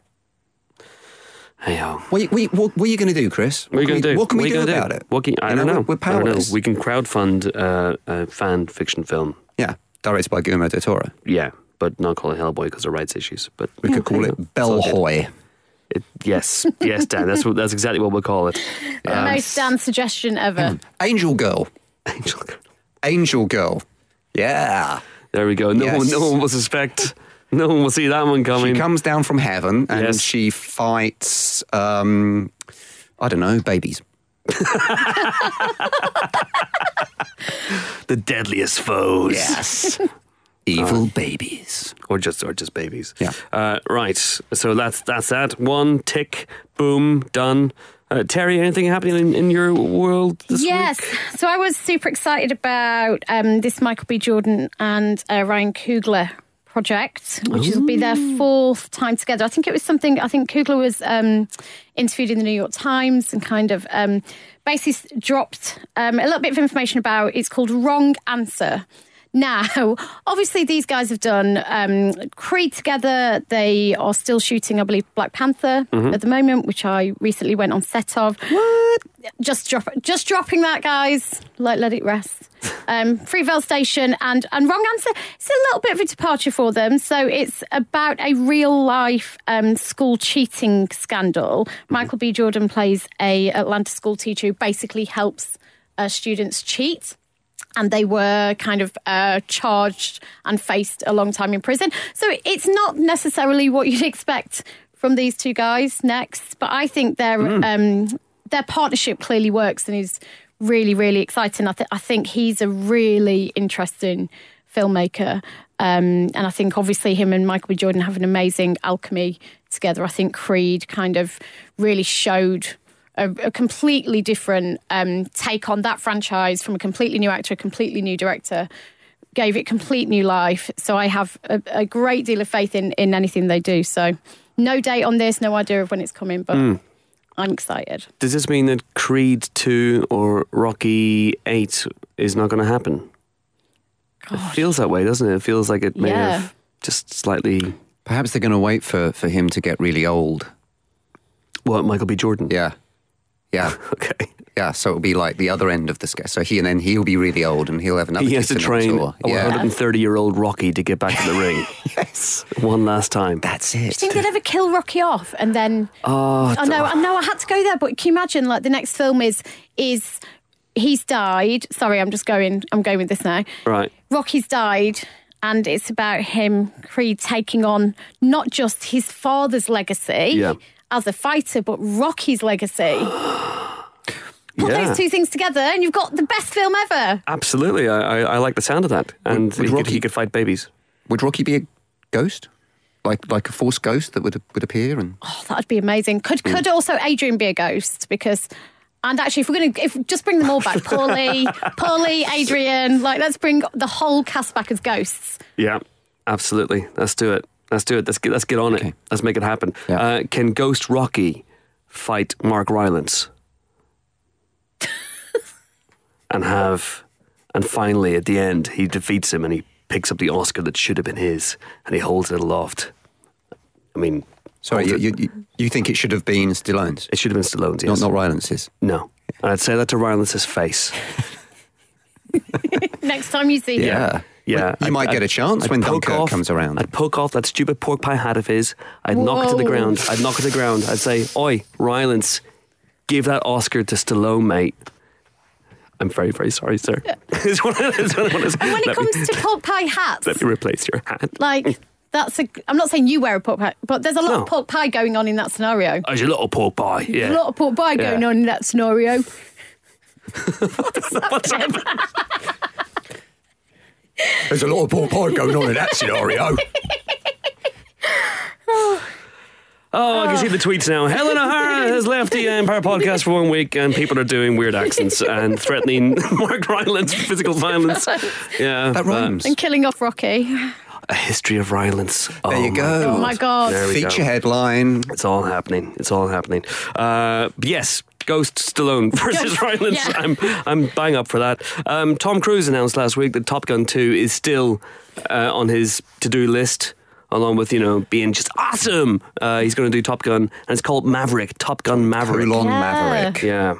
hey-ho. What, what, what, what are you going to do, Chris? What, what are you going to do? What can what we do about do? it? What can, I, you know, don't know. We're, we're powerless. We can crowdfund uh, a fan fiction film. Yeah, directed by Guillermo del Toro. Yeah. But not call it Hellboy because of rights issues. But we yeah, could call it Bellhoy. It, yes, yes, Dan. That's what, that's exactly what we'll call it. The um, most Dan suggestion ever. Angel Girl. Angel Girl. Angel Girl. Yeah. There we go. No, yes. one, no one will suspect. No one will see that one coming. She comes down from heaven and yes. she fights. Um, I don't know, babies. The deadliest foes. Yes. Evil uh, babies, or just or just babies. Yeah. Uh, right. So that's that's that. One tick. Boom. Done. Uh, Terry, anything happening in, in your world this yes. week? Yes. So I was super excited about um, this Michael B. Jordan and uh, Ryan Coogler project, which Ooh. will be their fourth time together. I think it was something. I think Coogler was um, interviewed in the New York Times and kind of um, basically dropped um, a little bit of information about. It's called Wrong Answer. Now, obviously, these guys have done um, Creed together. They are still shooting, I believe, Black Panther mm-hmm. at the moment, which I recently went on set of. What? Just drop, just dropping that, guys. Like, let it rest. Um, Freevale Station and, and Wrong Answer. It's a little bit of a departure for them. So it's about a real-life um, school cheating scandal. Michael B. Jordan plays a Atlanta school teacher who basically helps uh, students cheat. And they were kind of uh, charged and faced a long time in prison. So it's not necessarily what you'd expect from these two guys next. But I think their mm. um, their partnership clearly works and is really, really exciting. I, th- I think he's a really interesting filmmaker. Um, and I think obviously him and Michael B. Jordan have an amazing alchemy together. I think Creed kind of really showed A, a completely different um, take on that franchise from a completely new actor, a completely new director, gave it complete new life. So I have a, a great deal of faith in, in anything they do. So no date on this, no idea of when it's coming, but mm. I'm excited. Does this mean that Creed two or Rocky eight is not going to happen? Gosh. It feels that way, doesn't it? It feels like it may yeah. have just slightly... Perhaps they're going to wait for, for him to get really old. What, Michael B. Jordan? Yeah. Yeah. Okay. Yeah, so it'll be like the other end of the scale. So he and then he'll be really old and he'll have another He has to train a yeah. one hundred thirty-year-old Rocky to get back to the ring. Yes. One last time. That's it. Do you think they'd ever kill Rocky off and then... Oh, I know, I know I had to go there, but can you imagine, like, the next film is... is he's died. Sorry, I'm just going... I'm going with this now. Right. Rocky's died... And it's about him, Creed, taking on not just his father's legacy yeah. as a fighter, but Rocky's legacy. Put yeah. those two things together and you've got the best film ever. Absolutely. I, I, I like the sound of that. And would, would he, Rocky, could, he could fight babies. Would Rocky be a ghost? Like like a false ghost that would would appear? And oh, that would be amazing. Could mm. could also Adrian be a ghost? Because... And actually, if we're going to just bring them all back, Paulie, Paulie, Adrian, like, let's bring the whole cast back as ghosts. Yeah, absolutely. Let's do it. Let's do it. Let's get, let's get on okay. it. Let's make it happen. Yeah. Uh, can Ghost Rocky fight Mark Rylance? and have, and finally at the end, he defeats him and he picks up the Oscar that should have been his and he holds it aloft. I mean... Sorry, you, you you think it should have been Stallone's? It should have been Stallone's, yes. Not, not Rylance's? No. And I'd say that to Rylance's face. Next time you see yeah. him. Yeah. You I'd, might I'd, get a chance I'd when Dunkirk off, comes around. I'd poke off that stupid pork pie hat of his. I'd Whoa. knock it to the ground. I'd knock it to the ground. I'd say, oi, Rylance, give that Oscar to Stallone, mate. I'm very, very sorry, sir. it's one of, it's one of, it's, and when it comes me, to pork pie hats... Let me replace your hat. Like... That's a. I'm not saying you wear a pork pie, but there's a lot no. of pork pie going on in that scenario. There's a lot of pork pie. Yeah, there's a lot of pork pie yeah. going on in that scenario. What's What's happening? Happening? There's a lot of pork pie going on in that scenario. oh. Oh, I can see the tweets now. Helen O'Hara has left the Empire podcast for one week and people are doing weird accents and threatening Mark Rylance, physical violence. Yeah, that rhymes. And killing off Rocky. A history of violence. There oh you go. God. Oh my God. Feature go. headline. It's all happening. It's all happening. Uh, yes, Ghost Stallone versus Rylance. Yeah. I'm I'm bang up for that. Um, Tom Cruise announced last week that Top Gun two is still uh, on his to-do list, along with, you know, being just awesome. Uh, he's going to do Top Gun, and it's called Maverick. Top Gun Maverick. Long yeah. Maverick. Yeah.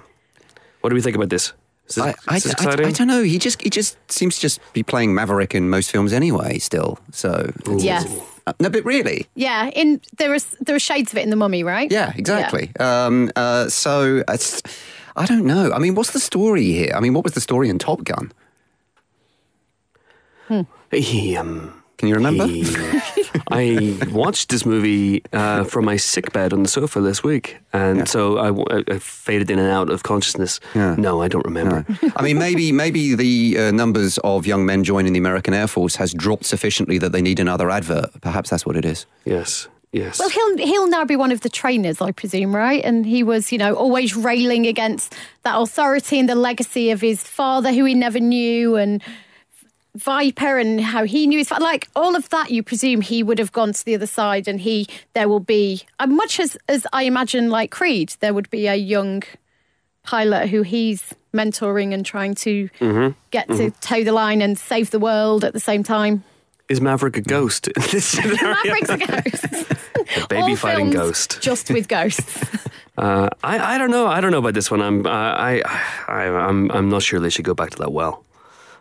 What do we think about this? Is this, I, I, is this exciting? I, I don't know. He just he just seems to just be playing Maverick in most films anyway. Still, so yes, uh, no, but really, yeah. In there are there are shades of it in The Mummy, right? Yeah, exactly. Yeah. Um, uh, so it's, I don't know. I mean, what's the story here? I mean, what was the story in Top Gun? Hmm. He, um, Can you remember? He, I watched this movie uh, from my sick bed on the sofa this week, and yeah. so I, I faded in and out of consciousness. Yeah. No, I don't remember. No. I mean, maybe maybe the uh, numbers of young men joining the American Air Force has dropped sufficiently that they need another advert. Perhaps that's what it is. Yes. Yes. Well, he'll he'll now be one of the trainers, I presume, right? And he was, you know, always railing against that authority and the legacy of his father, who he never knew, and Viper and how he knew his father, like all of that, you presume he would have gone to the other side, and he there will be, much as, as I imagine, like Creed, there would be a young pilot who he's mentoring and trying to mm-hmm. get mm-hmm. to toe the line and save the world at the same time. Is Maverick a ghost in this scenario? Maverick's a ghost. A baby fighting ghost. Just with ghosts. uh, I I don't know. I don't know about this one. I'm I I I'm I'm not sure they should go back to that well.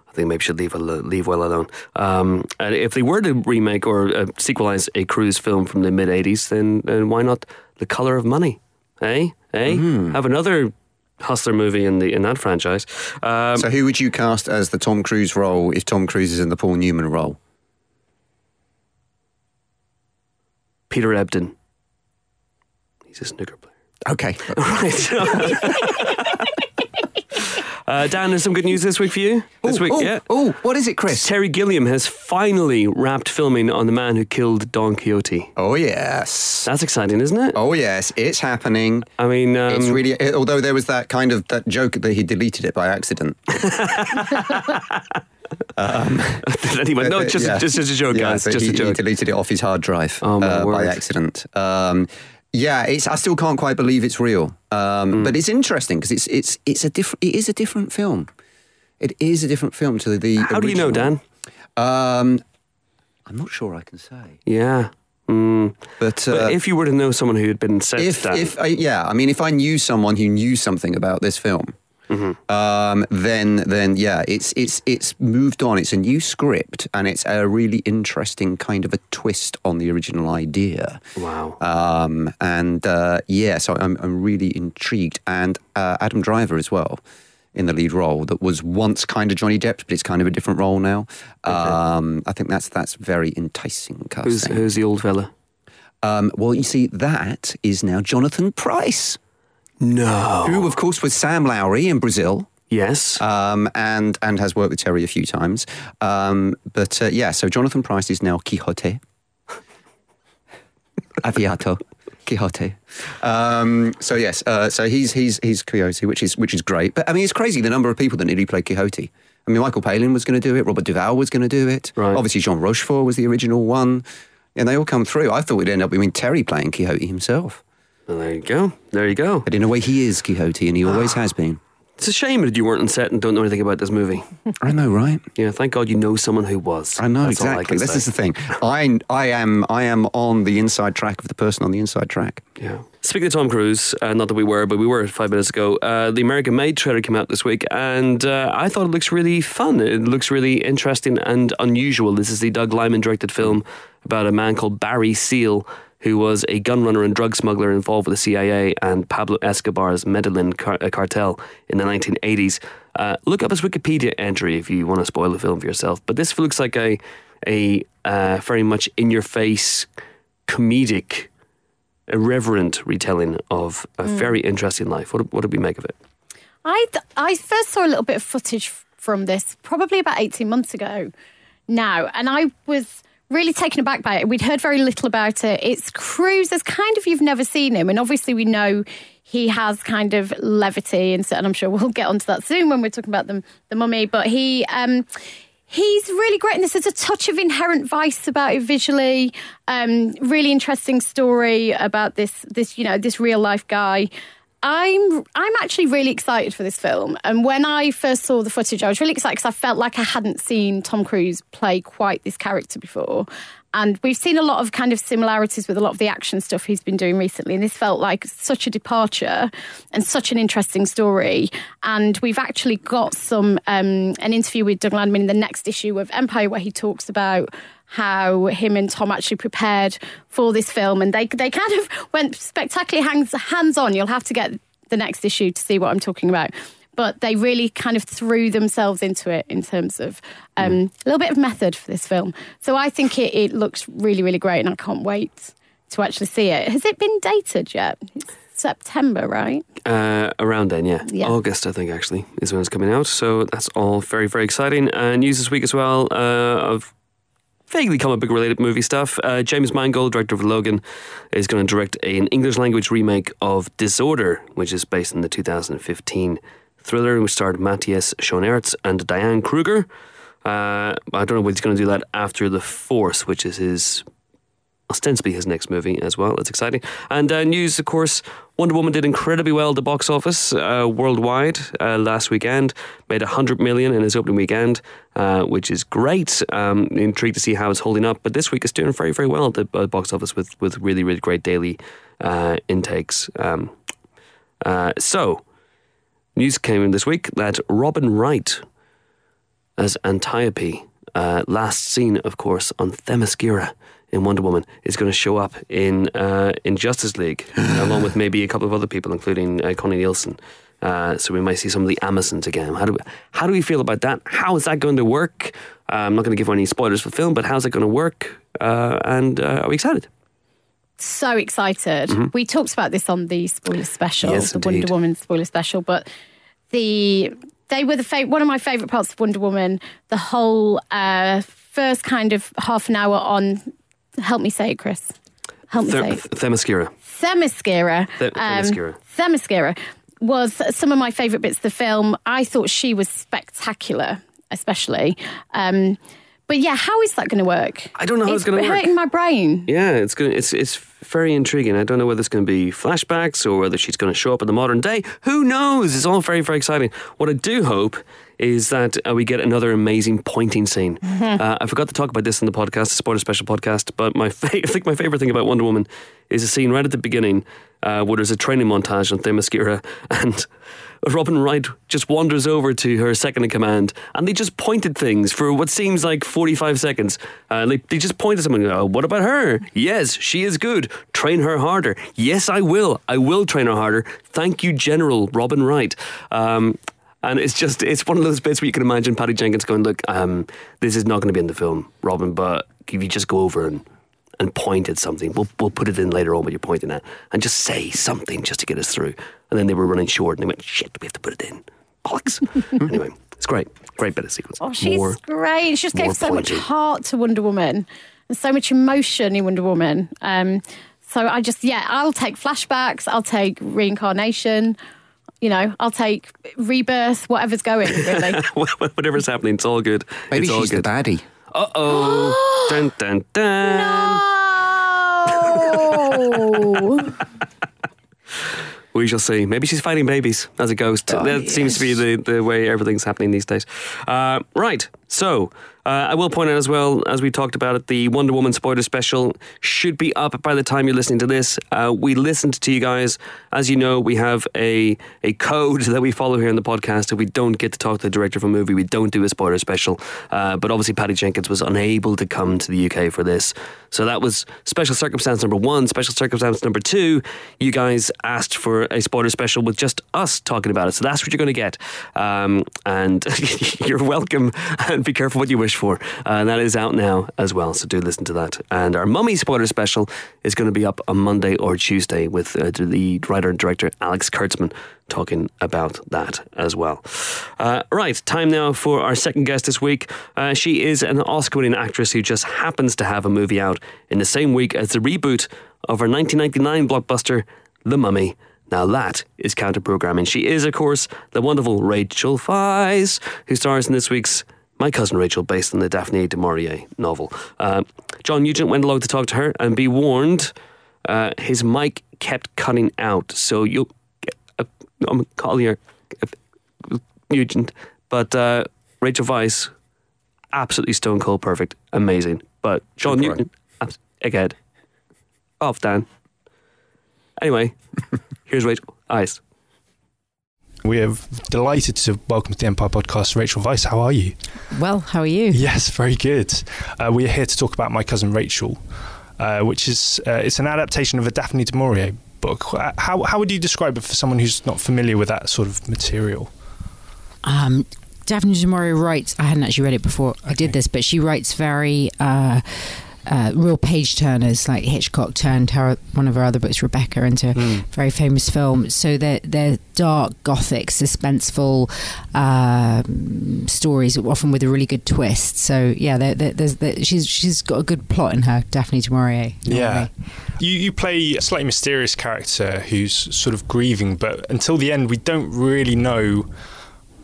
I think maybe should leave leave well alone. Um, and if they were to remake or uh, sequelize a cruise film from the mid eighties, then, then why not The Colour of Money? Eh? Eh? Mm. Have another hustler movie in the in that franchise. Um, so who would you cast as the Tom Cruise role if Tom Cruise is in the Paul Newman role? Peter Ebdon. He's a snooker player. Okay. Right. So. uh, Dan, there's some good news this week for you. This ooh, week, ooh, yeah. Oh, what is it, Chris? Terry Gilliam has finally wrapped filming on The Man Who Killed Don Quixote. Oh, yes. That's exciting, isn't it? Oh, yes. It's happening. I mean... Um, it's really... It, although there was that kind of... That joke that he deleted it by accident. Um, anyway, no, just, yeah. just, just a joke, yeah, guys. Just he, a joke. He deleted it off his hard drive oh, uh, by accident. Um, yeah, it's. I still can't quite believe it's real, um, mm. but it's interesting because it's it's it's a different. It is a different film. It is a different film to the. How original. Do you know, Dan? Um, I'm not sure I can say. Yeah. Mm. But, uh, but if you were to know someone who had been set, if, Dan, if I, yeah, I mean, if I knew someone who knew something about this film. Mm-hmm. Um, then, then, yeah, it's it's it's moved on. It's a new script, and it's a really interesting kind of a twist on the original idea. Wow! Um, and uh, yeah, so I'm I'm really intrigued, and uh, Adam Driver as well in the lead role that was once kind of Johnny Depp, but it's kind of a different role now. Okay. Um, I think that's that's very enticing casting. Who's, who's the old fella? Um, well, you see, that is now Jonathan Pryce. No. Who, of course, was Sam Lowry in Brazil. Yes. Um, and, and has worked with Terry a few times. Um, but, uh, yeah, so Jonathan Pryce is now Quixote. Aviato. Quixote. Um, so, yes, uh, so he's he's he's Quixote, which is, which is great. But, I mean, it's crazy the number of people that nearly played Quixote. I mean, Michael Palin was going to do it. Robert Duvall was going to do it. Right. Obviously, Jean Rochefort was the original one. And they all come through. I thought we'd end up with Terry playing Quixote himself. Well, there you go. There you go. But in a way, he is Quixote, and he always has been. It's a shame that you weren't on set and don't know anything about this movie. I know, right? Yeah, thank God you know someone who was. I know, that's exactly. I this say. Is the thing. I, I am I am on the inside track of the person on the inside track. Yeah. Speaking of Tom Cruise, uh, not that we were, but we were five minutes ago, uh, the American Made trailer came out this week, and uh, I thought it looks really fun. It looks really interesting and unusual. This is the Doug Liman-directed film about a man called Barry Seal, who was a gun runner and drug smuggler involved with the C I A and Pablo Escobar's Medellin car- cartel in the nineteen eighties. Uh, look up his Wikipedia entry if you want to spoil the film for yourself. But this looks like a a uh, very much in-your-face, comedic, irreverent retelling of a mm. very interesting life. What, what did we make of it? I th- I first saw a little bit of footage from this probably about eighteen months ago now, and I was... really taken aback by it. We'd heard very little about it. It's Cruise as kind of you've never seen him. And obviously we know he has kind of levity. And, so, and I'm sure we'll get onto that soon when we're talking about the, the Mummy. But he um, he's really great. And this is a touch of inherent vice about it visually. Um, really interesting story about this, this, you know, this real life guy. I'm I'm actually really excited for this film. And when I first saw the footage, I was really excited because I felt like I hadn't seen Tom Cruise play quite this character before. And we've seen a lot of kind of similarities with a lot of the action stuff he's been doing recently. And this felt like such a departure and such an interesting story. And we've actually got some um, an interview with Doug Liman in the next issue of Empire where he talks about how him and Tom actually prepared for this film. And they they kind of went spectacularly hands, hands-on. You'll have to get the next issue to see what I'm talking about. But they really kind of threw themselves into it in terms of um, mm. a little bit of method for this film. So I think it, it looks really, really great, and I can't wait to actually see it. Has it been dated yet? It's September, right? Uh, around then, yeah. yeah. August, I think, actually, is when it's coming out. So that's all very, very exciting. Uh, news this week as well uh, of... vaguely comic book related movie stuff. Uh, James Mangold, director of Logan, is going to direct an English language remake of Disorder, which is based on the two thousand fifteen thriller, which starred Matthias Schoenaerts and Diane Kruger. Uh, I don't know what he's going to do that after The Force, which is his ostensibly his next movie as well. It's exciting. And uh, news, of course, Wonder Woman did incredibly well at the box office uh, worldwide uh, last weekend. Made one hundred million dollars in its opening weekend, uh, which is great. Um, intrigued to see how it's holding up. But this week it's doing very, very well at the uh, box office with, with really, really great daily uh, intakes. Um, uh, so, news came in this week that Robin Wright as Antiope, uh, last seen, of course, on Themyscira in Wonder Woman, is going to show up in uh, in Justice League, along with maybe a couple of other people, including uh, Connie Nielsen. Uh, so we might see some of the Amazons again. How do we, how do we feel about that? How is that going to work? Uh, I'm not going to give any spoilers for the film, but how's it going to work? Uh, and uh, are we excited? So excited. Mm-hmm. We talked about this on the spoiler special, yes, the indeed. Wonder Woman spoiler special, but the they were the fav- one of my favourite parts of Wonder Woman, the whole uh, first kind of half an hour on... Help me say it, Chris. Help me Ther- say it. Themyscira. Themyscira. Th- Themyscira. Um, Themyscira was some of my favourite bits of the film. I thought she was spectacular, especially. Um, but yeah, how is that going to work? I don't know how it's, it's going to work. It's hurting my brain. Yeah, it's going. It's it's very intriguing. I don't know whether it's going to be flashbacks or whether she's going to show up in the modern day. Who knows? It's all very, very exciting. What I do hope is that uh, we get another amazing pointing scene. Mm-hmm. Uh, I forgot to talk about this in the podcast, the Spoiler Special podcast, but my fa- I think my favourite thing about Wonder Woman is a scene right at the beginning uh, where there's a training montage on Themyscira, and Robin Wright just wanders over to her second-in-command, and they just pointed things for what seems like forty-five seconds. Uh, they, they just pointed something, oh, what about her? Yes, she is good. Train her harder. Yes, I will. I will train her harder. Thank you, General Robin Wright. Um... And it's just, it's one of those bits where you can imagine Patty Jenkins going, look, um, this is not going to be in the film, Robin, but if you just go over and, and point at something, we'll we'll put it in later on what you're pointing at, and just say something just to get us through. And then they were running short, and they went, shit, we have to put it in. Bollocks. Anyway, it's great. Great bit of sequence. Oh, she's more, great. She just gave so pointy. much heart to Wonder Woman, and so much emotion in Wonder Woman. Um, so I just, yeah, I'll take flashbacks, I'll take reincarnation, you know, I'll take rebirth, whatever's going, really. Whatever's happening, it's all good. Maybe it's all she's good. The baddie. Uh-oh. Dun, dun, dun. No! We shall see. Maybe she's fighting babies as a ghost. Oh, that yes. seems to be the, the way everything's happening these days. Uh, right, so... Uh, I will point out as well, as we talked about it, the Wonder Woman spoiler special should be up by the time you're listening to this. Uh, we listened to you guys. As you know, we have a a code that we follow here in the podcast. If we don't get to talk to the director of a movie, we don't do a spoiler special. Uh, but obviously, Patty Jenkins was unable to come to the U K for this. So that was special circumstance number one. Special circumstance number two, you guys asked for a spoiler special with just us talking about it. So that's what you're going to get. Um, and you're welcome. And be careful what you wish for. For. Uh, and that is out now as well, so do listen to that. And our Mummy spoiler special is going to be up on Monday or Tuesday with uh, the writer and director Alex Kurtzman talking about that as well. Uh, right, time now for our second guest this week. Uh, she is an Oscar-winning actress who just happens to have a movie out in the same week as the reboot of her nineteen ninety-nine blockbuster The Mummy. Now that is counter-programming. She is, of course, the wonderful Rachel Weisz, who stars in this week's My Cousin Rachel, based on the Daphne du Maurier novel. Uh, John Nugent went along to talk to her, and be warned, uh, his mic kept cutting out. So you'll... Get, uh, I'm calling her uh, Nugent, but uh, Rachel Weisz, absolutely stone cold perfect, amazing. But John I'm Nugent, abs- again, off Dan. Anyway, here's Rachel Weisz. We are delighted to welcome to the Empire Podcast Rachel Weisz. How are you? Well, how are you? Yes, very good. Uh, we are here to talk about My Cousin Rachel, uh, which is uh, it's an adaptation of a Daphne du Maurier book. How how would you describe it for someone who's not familiar with that sort of material? Um, Daphne du Maurier writes. I hadn't actually read it before okay. I did this, but she writes very uh, uh, real page turners, like Hitchcock turned her one of her other books, Rebecca, into mm. a very famous film. So they're they're. dark, gothic, suspenseful uh, stories, often with a really good twist. So yeah, there, there, there's, there, she's she's got a good plot in her, Daphne du Maurier. Yeah, you you play a slightly mysterious character who's sort of grieving, but until the end, we don't really know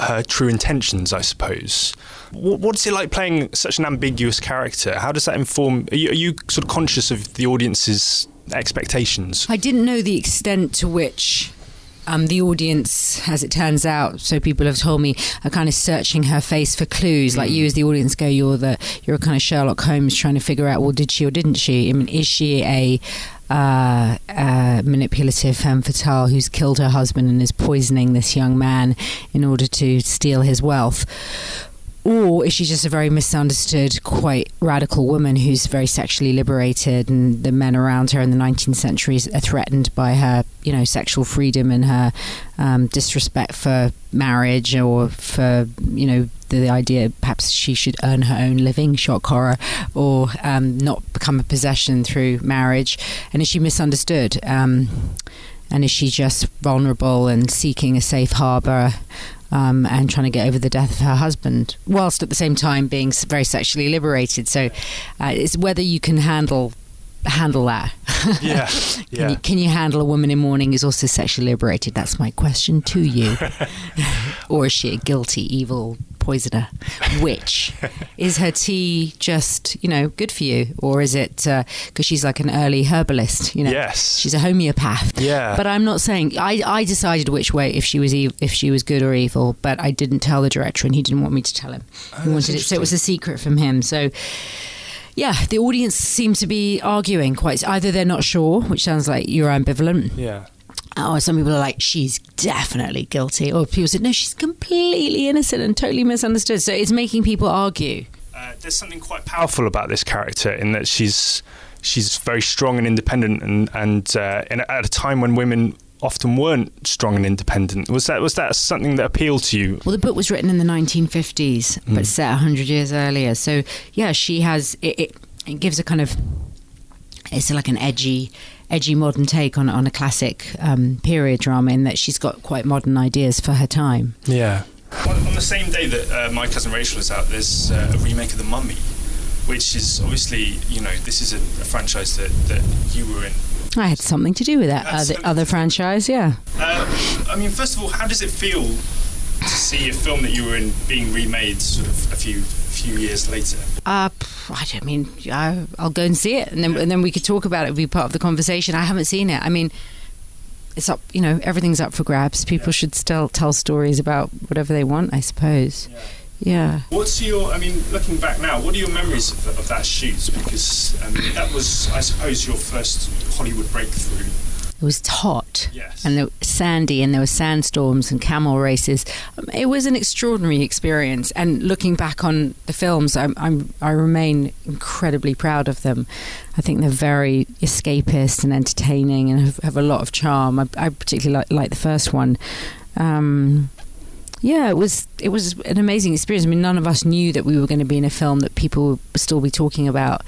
her true intentions, I suppose. W- what's it like playing such an ambiguous character? How does that inform... Are you, are you sort of conscious of the audience's expectations? I didn't know the extent to which... Um, the audience, as it turns out, so people have told me, are kind of searching her face for clues. Mm. Like you, as the audience, go, you're the you're a kind of Sherlock Holmes trying to figure out, well, did she or didn't she? I mean, is she a uh, uh, manipulative femme fatale who's killed her husband and is poisoning this young man in order to steal his wealth? Or is she just a very misunderstood, quite radical woman who's very sexually liberated, and the men around her in the nineteenth century are threatened by her, you know, sexual freedom and her um, disrespect for marriage, or for, you know, the, the idea perhaps she should earn her own living, shock horror, or um, not become a possession through marriage. And is she misunderstood? Um, and is she just vulnerable and seeking a safe harbour? Um, and trying to get over the death of her husband, whilst at the same time being very sexually liberated. So uh, it's whether you can handle handle that. Yeah, can, yeah. You, can you handle a woman in mourning who's also sexually liberated? That's my question to you. Or is she a guilty, evil poisoner? Witch? Is her tea just, you know, good for you? Or is it, because uh, she's like an early herbalist, you know? Yes. She's a homeopath. Yeah. But I'm not saying, I, I decided which way, if she was e- if she was good or evil, but I didn't tell the director, and he didn't want me to tell him. Oh, he wanted it, so it was a secret from him. So... yeah, the audience seem to be arguing quite. Either they're not sure, which sounds like you're ambivalent. Yeah. Or some people are like, she's definitely guilty. Or people said, no, she's completely innocent and totally misunderstood. So it's making people argue. Uh, there's something quite powerful about this character in that she's she's very strong and independent, and and, uh, and at a time when women often weren't strong and independent. Was that was that something that appealed to you? Well, the book was written in the nineteen fifties, but mm. set one hundred years earlier. So, yeah, she has... It, it, it gives a kind of... It's like an edgy... edgy modern take on on a classic um, period drama, in that she's got quite modern ideas for her time. Yeah. Well, on the same day that uh, My Cousin Rachel is out, there's uh, a remake of The Mummy, which is obviously, you know, this is a, a franchise that, that you were in. I had something to do with that uh, the other franchise, yeah. Uh, I mean, first of all, how does it feel to see a film that you were in being remade sort of a few few years later? Uh, I don't mean, I, I'll go and see it, and then, yeah. and then we could talk about it. It would be part of the conversation. I haven't seen it. I mean, it's up, you know, everything's up for grabs. People yeah. should still tell stories about whatever they want, I suppose. Yeah. Yeah. What's your, I mean, looking back now, what are your memories of, the, of that shoot? Because I mean, that was, I suppose, your first Hollywood breakthrough. It was hot. Yes. And there, sandy, and there were sandstorms and camel races. Um, it was an extraordinary experience. And looking back on the films, I'm, I'm, I remain incredibly proud of them. I think they're very escapist and entertaining, and have, have a lot of charm. I, I particularly like, like the first one. Um... Yeah, it was it was an amazing experience. I mean, none of us knew that we were going to be in a film that people would still be talking about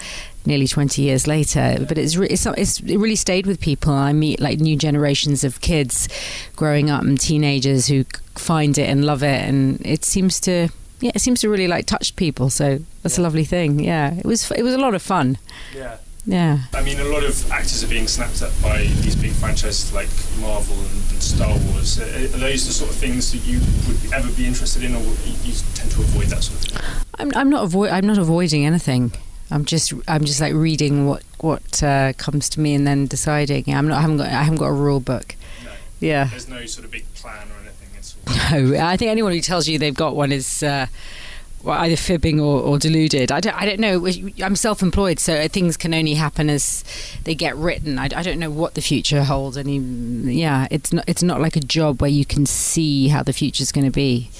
nearly twenty years later. But it's, re- it's, it's it really stayed with people. I meet like new generations of kids growing up, and teenagers who find it and love it, and it seems to yeah it seems to really like touch people. So that's yeah. a lovely thing. Yeah, it was it was a lot of fun. Yeah. Yeah. I mean, a lot of actors are being snapped up by these big franchises like Marvel and, and Star Wars. Are, are those the sort of things that you would ever be interested in, or you tend to avoid that sort of thing? I'm, I'm not avoid. I'm not avoiding anything. I'm just. I'm just like reading what what uh, comes to me and then deciding. Yeah, I'm not. I haven't got. I haven't got a rule book. No. Yeah. There's no sort of big plan or anything. It's all no. I think anyone who tells you they've got one is. Uh, Well, either fibbing or, or deluded. I don't, I don't know. I'm self-employed, so things can only happen as they get written. I, I don't know what the future holds. And even, yeah, it's not it's not like a job where you can see how the future's going to be.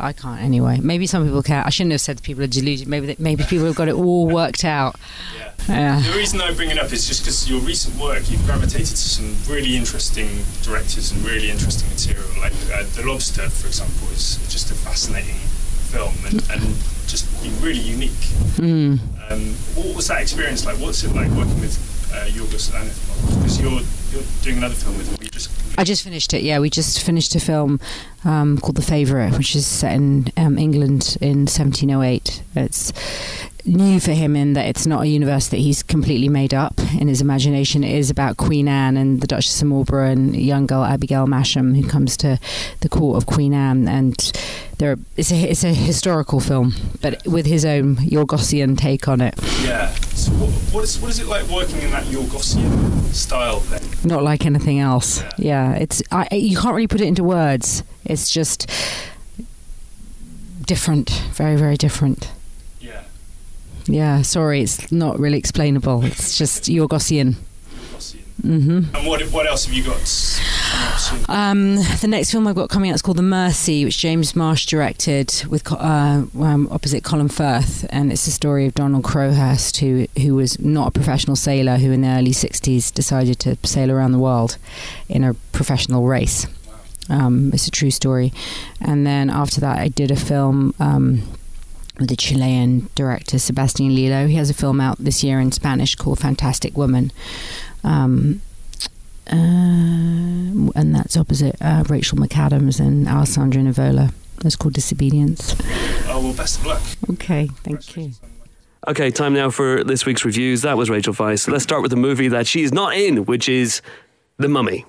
I can't anyway. Maybe some people can. I shouldn't have said people are deluded. Maybe they, maybe people have got it all worked out. Yeah. Yeah. The reason I bring it up is just because your recent work, you've gravitated to some really interesting directors and really interesting material. Like uh, The Lobster, for example, is just a fascinating film and, and just really unique. Mm. Um, what was that experience like? What's it like working with uh, Yorgos Lanthimos? Because you're you're doing another film with him. You just I just finished it. Yeah, we just finished a film um, called The Favourite, which is set in um, England in seventeen oh eight. It's new for him in that it's not a universe that he's completely made up in his imagination. It is about Queen Anne and the Duchess of Marlborough and a young girl Abigail Masham who comes to the court of Queen Anne, and there it's a, it's a historical film but with his own Yorgosian take on it. Yeah. So what, what, is, what is it like working in that Yorgosian style then? Not like anything else. Yeah, yeah it's I, you can't really put it into words. It's just different, very, very different. Yeah, sorry, it's not really explainable. It's just Yorgosian. Mm-hmm. And what what else have you got? Um, the next film I've got coming out is called The Mercy, which James Marsh directed with uh, um, opposite Colin Firth, and it's the story of Donald Crowhurst, who who was not a professional sailor, who in the early sixties decided to sail around the world in a professional race. Wow. Um, it's a true story. And then after that, I did a film. Um, With the Chilean director Sebastián Lillo. He has a film out this year in Spanish called Fantastic Woman. Um, uh, and that's opposite uh, Rachel McAdams and Alessandra Nivola. It's called Disobedience. Oh, well, best of luck. Okay, thank you. Okay, time now for this week's reviews. That was Rachel Weisz. Let's start with a movie that she's not in, which is The Mummy.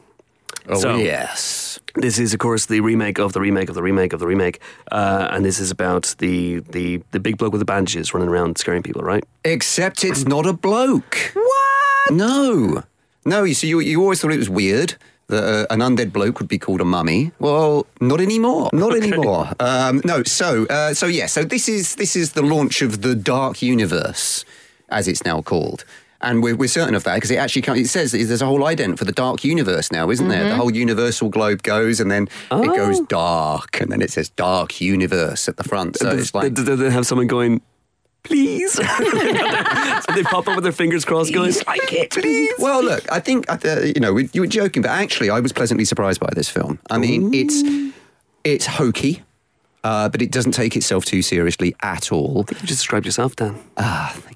Oh, so, yes. This is, of course, the remake of the remake of the remake of the remake. Uh, and this is about the, the, the big bloke with the bandages running around scaring people, right? Except it's not a bloke. What? No. No, you see, you, you always thought it was weird that uh, an undead bloke would be called a mummy. Well, not anymore. Not okay. anymore. Um, no, so, uh, so yeah, so this is this is the launch of the Dark Universe, as it's now called. And we're, we're certain of that because it actually comes, it says there's a whole ident for the Dark Universe now, isn't mm-hmm. there? The whole universal globe goes and then oh. it goes dark and then it says Dark Universe at the front. So it's like... Do they have someone going, please? So they pop up with their fingers crossed going, like it, please. Well, look, I think, uh, you know, you were joking, but actually I was pleasantly surprised by this film. I mean, Ooh. it's it's hokey. Uh, but it doesn't take itself too seriously at all. I think you just described yourself, Dan. Ah, uh, thank you.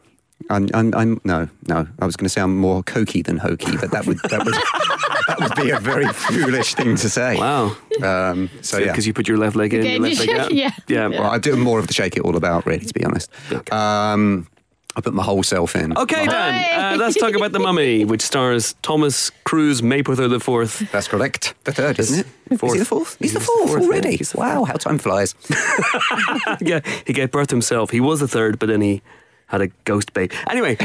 I'm, I'm, I'm, no, no. I was going to say I'm more cokey than hokey, but that would that would that would be a very foolish thing to say. Wow. Um, so yeah, because you put your left leg in, your left leg out. Yeah. yeah. Well, I do more of the shake it all about, really, to be honest. Okay. Um, I put my whole self in. Okay, my Dan. Uh, let's talk about The Mummy, which stars Thomas Cruise Mapother the Fourth. That's correct. The third, isn't it? Fourth. Is he the fourth? He's, He's the fourth, fourth already. Fourth. Wow, how time flies. Yeah, he gave birth to himself. He was the third, but then he. Had a ghost bait. Anyway,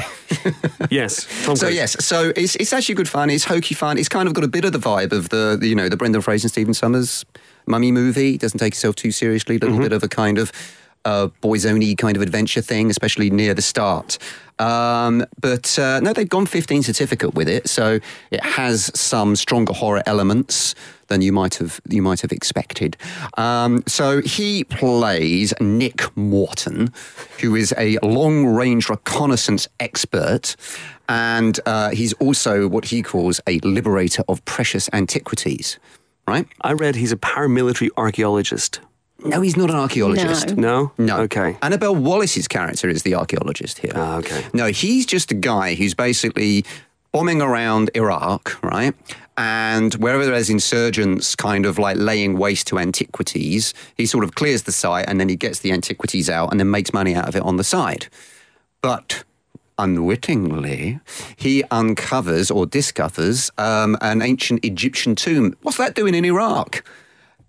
yes. Tom so Cruise. yes, so it's it's actually good fun. It's hokey fun. It's kind of got a bit of the vibe of the, the you know the Brendan Fraser and Stephen Sommers mummy movie. It doesn't take itself too seriously. A little mm-hmm. bit of a kind of uh, boys-only kind of adventure thing, especially near the start. Um, but uh, no, they've gone fifteen certificate with it, so it has some stronger horror elements than you might have you might have expected. Um, so he plays Nick Morton, who is a long-range reconnaissance expert, and uh, he's also what he calls a liberator of precious antiquities, right? I read he's a paramilitary archaeologist. No, he's not an archaeologist. No? No. no. Okay. Annabelle Wallis's character is the archaeologist here. Oh, okay. No, he's just a guy who's basically bombing around Iraq, right? And wherever there's insurgents kind of like laying waste to antiquities, he sort of clears the site and then he gets the antiquities out and then makes money out of it on the side. But unwittingly, he uncovers or discovers um, an ancient Egyptian tomb. What's that doing in Iraq?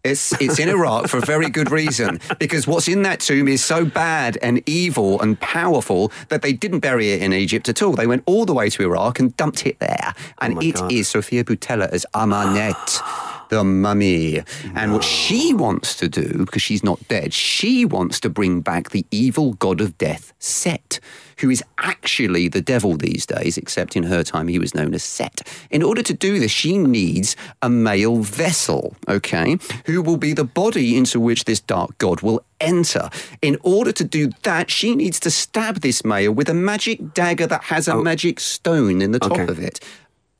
It's it's in Iraq for a very good reason, because what's in that tomb is so bad and evil and powerful that they didn't bury it in Egypt at all. They went all the way to Iraq and dumped it there. And oh it God. is Sofia Boutella as Amanette, the mummy. And what she wants to do, because she's not dead, she wants to bring back the evil god of death, Set, who is actually the devil these days, except in her time he was known as Set. In order to do this, she needs a male vessel, okay, who will be the body into which this dark god will enter. In order to do that, she needs to stab this male with a magic dagger that has a oh. magic stone in the top okay. of it.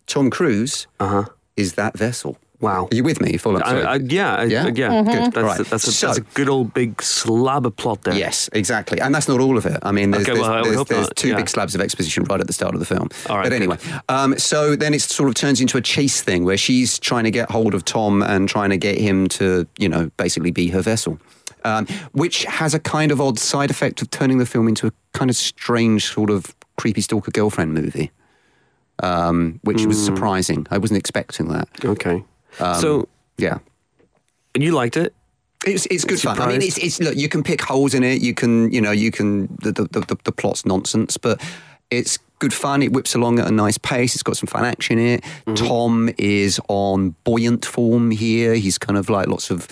Tom Cruise uh-huh. is that vessel. Wow. Are you with me? Full I, I, yeah, yeah, I, yeah. Mm-hmm. Good. That's, right. a, that's, a, so, that's a good old big slab of plot there. Yes, exactly. And that's not all of it. I mean, there's, okay, there's, well, there's, there's two yeah. big slabs of exposition right at the start of the film. All right, but anyway, um, so then it sort of turns into a chase thing where she's trying to get hold of Tom and trying to get him to, you know, basically be her vessel. um, which has a kind of odd side effect of turning the film into a kind of strange sort of creepy stalker girlfriend movie, um, which mm. was surprising. I wasn't expecting that. Okay. Um, so, yeah. And you liked it? It's it's good Surprised. fun. I mean, it's it's look. You can pick holes in it. You can you know you can the the the, the plot's nonsense, but it's good fun. It whips along at a nice pace. It's got some fun action in it. Mm-hmm. Tom is on buoyant form here. He's kind of like lots of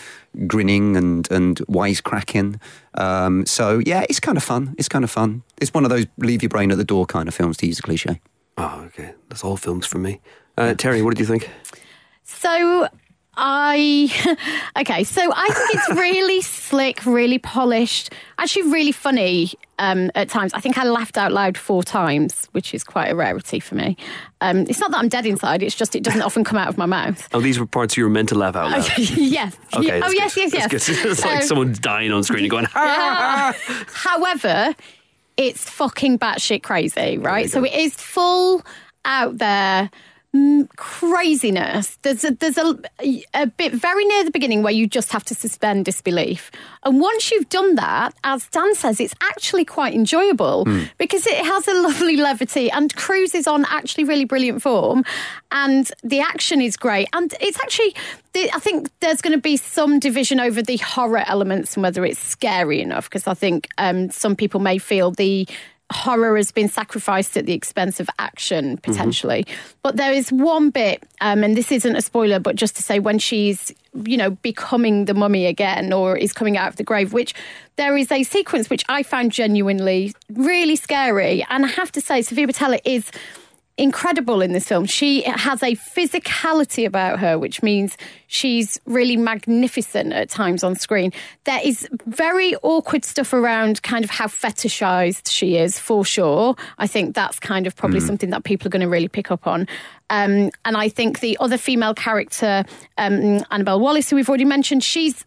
grinning and and wisecracking. Um, so yeah, it's kind of fun. It's kind of fun. It's one of those leave your brain at the door kind of films, to use a cliche. Oh, okay. That's all films from me. Uh, yeah. Terry, what did you think? So. I okay, so I think it's really slick, really polished, actually really funny um, at times. I think I laughed out loud four times, which is quite a rarity for me. Um, it's not that I'm dead inside; it's just it doesn't often come out of my mouth. Oh, these were parts you were meant to laugh out loud. yes. Okay, oh, good. yes, yes, yes. That's good. It's like um, someone's dying on screen and going. Ha! Yeah. However, it's fucking batshit crazy, right? So it is full out there. Craziness. There's a, there's a, a bit very near the beginning where you just have to suspend disbelief. And once you've done that, as Dan says, it's actually quite enjoyable mm. because it has a lovely levity and cruises on actually really brilliant form. And the action is great. And it's actually, I think there's going to be some division over the horror elements and whether it's scary enough, because I think um, some people may feel the horror has been sacrificed at the expense of action, potentially. Mm-hmm. But there is one bit, um, and this isn't a spoiler, but just to say when she's, you know, becoming the mummy again or is coming out of the grave, which there is a sequence which I found genuinely really scary. And I have to say, Sophia Boutella is incredible in this film. She has a physicality about her, which means she's really magnificent at times on screen. There is very awkward stuff around kind of how fetishized she is, for sure. I think that's kind of probably mm. something that people are going to really pick up on. Um, and I think the other female character, um, Annabelle Wallis, who we've already mentioned, she's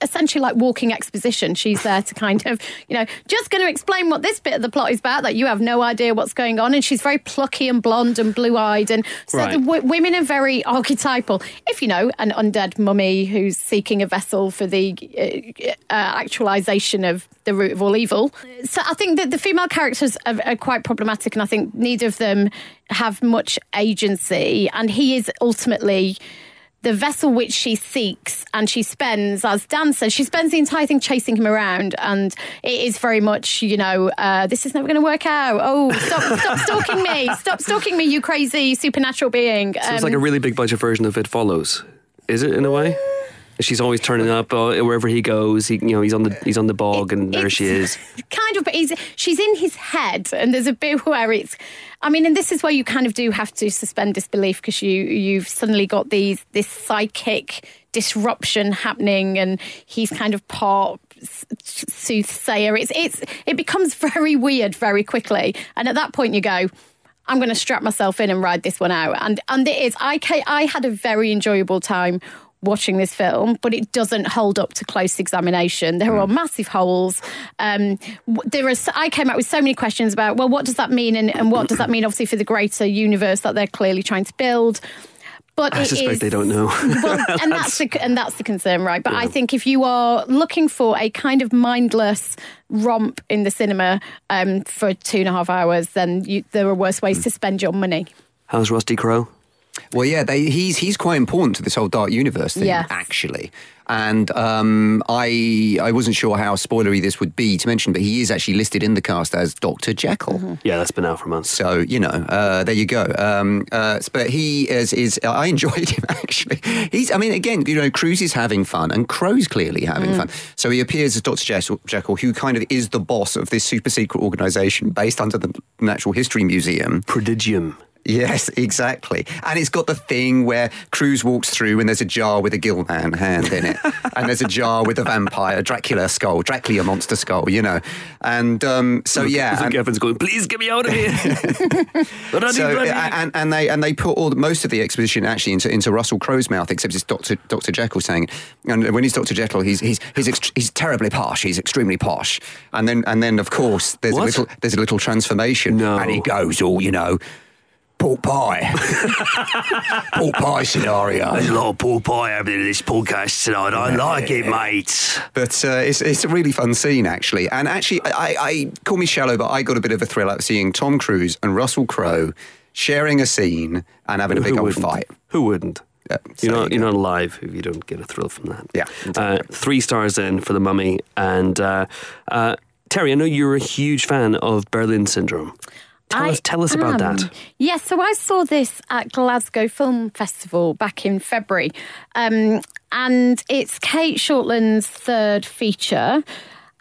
essentially like walking exposition. She's there to kind of, you know, just going to explain what this bit of the plot is about, that you have no idea what's going on. And she's very plucky and blonde and blue-eyed. And so right. the w- women are very archetypal. If you know, an undead mummy who's seeking a vessel for the uh, uh, actualisation of the root of all evil. So I think that the female characters are, are quite problematic, and I think neither of them have much agency, and he is ultimately the vessel which she seeks, and she spends, as Dan says, she spends the entire thing chasing him around, and it is very much, you know, uh, this is never going to work out. Oh, stop, stop stalking me. Stop stalking me, you crazy supernatural being. So um, it's like a really big budget version of It Follows. Is it, in a way? She's always turning up uh, wherever he goes. He, you know, he's on the he's on the bog, it, and there she is. Kind of, but he's, she's in his head, and there's a bit where it's. I mean, and this is where you kind of do have to suspend disbelief, because you you've suddenly got these this psychic disruption happening, and he's kind of part soothsayer. It's it's it becomes very weird very quickly, and at that point you go, I'm going to strap myself in and ride this one out, and and it is. I I had a very enjoyable time watching this film, but it doesn't hold up to close examination. There are massive holes. Um, there are. I came out with so many questions about, well, what does that mean, and, and what does that mean, obviously, for the greater universe that they're clearly trying to build. But I suspect is, they don't know. Well, and that's the and that's the concern, right? But yeah. I think if you are looking for a kind of mindless romp in the cinema um, for two and a half hours, then you, there are worse ways mm. to spend your money. How's Rusty Crowe? Well, yeah, they, he's he's quite important to this whole dark universe thing, yes. actually. And um, I I wasn't sure how spoilery this would be to mention, but he is actually listed in the cast as Doctor Jekyll. Mm-hmm. Yeah, that's been out for months. So, you know, uh, there you go. Um, uh, but he is, is, I enjoyed him, actually. He's, I mean, again, you know, Cruise is having fun, and Crow's clearly having mm. fun. So he appears as Doctor Jekyll, Jekyll, who kind of is the boss of this super secret organisation based under the Natural History Museum. Prodigium. Yes, exactly. And it's got the thing where Cruz walks through and there's a jar with a Gillman hand in it. And there's a jar with a vampire, Dracula skull, Dracula monster skull, you know. And um, so, look, yeah. Look, and, Evan's going, please get me out of here. bloody, so, bloody. And, and they and they put all the, most of the exposition actually into, into Russell Crowe's mouth, except it's Doctor Doctor Jekyll saying it. And when he's Doctor Jekyll, he's he's he's, ext- he's terribly posh. He's extremely posh. And then, and then of course, there's, a little, there's a little transformation. No. And he goes, all, you know... pork pie. Pork pie scenario. There's a lot of pork pie happening in this podcast tonight. I yeah, like yeah, it, yeah. mate. But uh, it's it's a really fun scene, actually. And actually, I, I call me shallow, but I got a bit of a thrill out of seeing Tom Cruise and Russell Crowe sharing a scene and having a big old fight. Who wouldn't? Yeah, you're not you're not alive if you don't get a thrill from that. Yeah, uh, three stars then for The Mummy. And uh, uh, Terry, I know you're a huge fan of Berlin Syndrome. Tell I us, tell us am. about that. Yeah, so I saw this at Glasgow Film Festival back in February, um, and it's Kate Shortland's third feature.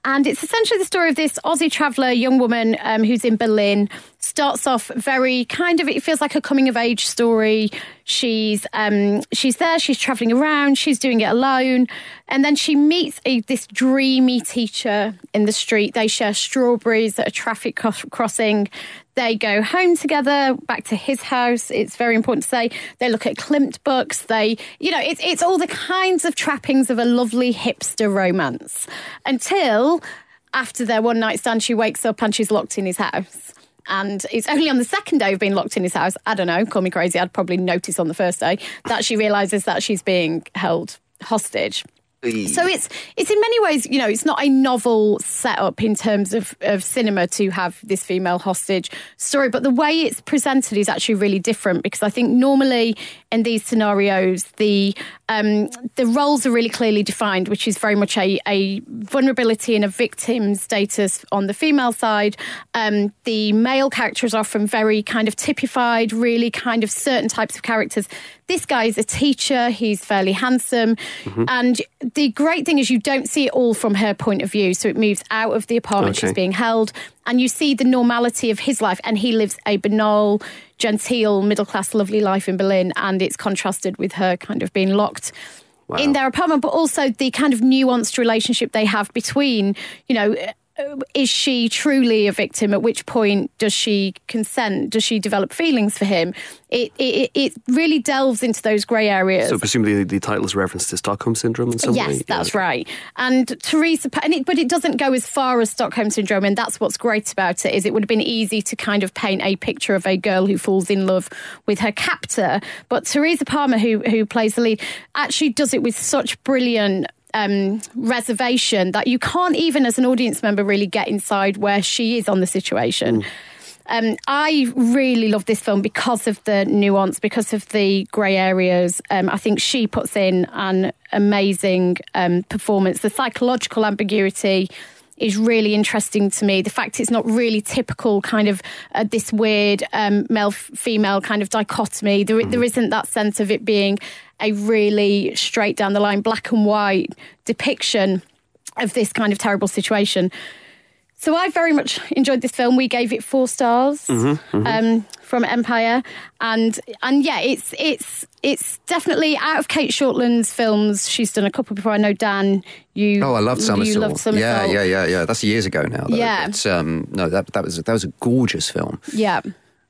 And it's essentially the story of this Aussie traveller, young woman um, who's in Berlin, starts off very kind of, it feels like a coming-of-age story. She's um, she's there, she's travelling around, she's doing it alone. And then she meets a, this dreamy teacher in the street. They share strawberries at a traffic co- crossing. They go home together, back to his house. It's very important to say. They look at Klimt books. They, you know, it's it's all the kinds of trappings of a lovely hipster romance. Until after their one night stand, she wakes up and she's locked in his house. And it's only on the second day of being locked in his house. I don't know, call me crazy. I'd probably notice on the first day that she realises that she's being held hostage. So it's it's in many ways, you know, it's not a novel setup in terms of, of cinema to have this female hostage story, but the way it's presented is actually really different, because I think normally in these scenarios the um, the roles are really clearly defined, which is very much a, a vulnerability and a victim status on the female side. Um, the male characters are often very kind of typified, really kind of certain types of characters. This guy is a teacher, he's fairly handsome, mm-hmm. and the great thing is you don't see it all from her point of view, so it moves out of the apartment okay. she's being held, and you see the normality of his life, and he lives a banal, genteel, middle-class, lovely life in Berlin, and it's contrasted with her kind of being locked wow. in their apartment, but also the kind of nuanced relationship they have between, you know, is she truly a victim? At which point does she consent? Does she develop feelings for him? It it, it really delves into those grey areas. So presumably the title's reference to Stockholm Syndrome in some yes, way? Yes, that's yeah. right. And Teresa, and it, but it doesn't go as far as Stockholm Syndrome, and that's what's great about it, is it would have been easy to kind of paint a picture of a girl who falls in love with her captor. But Teresa Palmer, who, who plays the lead, actually does it with such brilliant Um, reservation that you can't even as an audience member really get inside where she is on the situation. Mm. Um, I really love this film because of the nuance, because of the grey areas. Um, I think she puts in an amazing um, performance. The psychological ambiguity is really interesting to me. The fact it's not really typical kind of uh, this weird um, male-female kind of dichotomy. There, mm. there isn't that sense of it being a really straight down the line, black and white depiction of this kind of terrible situation. So I very much enjoyed this film. We gave it four stars mm-hmm, mm-hmm. Um, from Empire, and and yeah, it's it's it's definitely out of Kate Shortland's films. She's done a couple before. I know Dan, you oh I loved Somersault. You loved Somersault. Yeah, yeah, yeah, yeah. That's years ago now. Though. Yeah. But, um, no, that that was that was a gorgeous film. Yeah.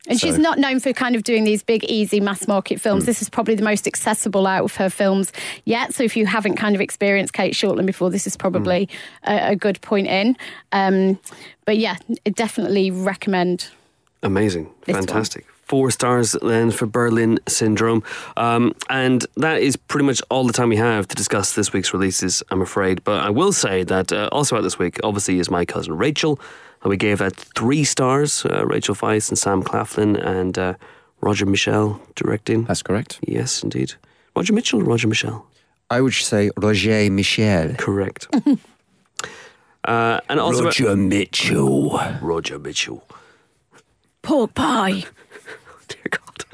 And so. She's not known for kind of doing these big, easy mass market films. Mm. This is probably the most accessible out of her films yet. So if you haven't kind of experienced Kate Shortland before, this is probably mm. a, a good point in. Um, but yeah, definitely recommend. Amazing. Fantastic. One. Four stars then for Berlin Syndrome. Um, and that is pretty much all the time we have to discuss this week's releases, I'm afraid. But I will say that uh, also out this week, obviously, is My Cousin Rachel. And we gave that three stars, uh, Rachel Weisz and Sam Claflin and uh, Roger Michell directing. That's correct. Yes, indeed. Roger Mitchell or Roger Michell? I would say Roger Michell. Correct. uh, and also Roger about- Mitchell. Roger Mitchell. Pork pie. Dear God.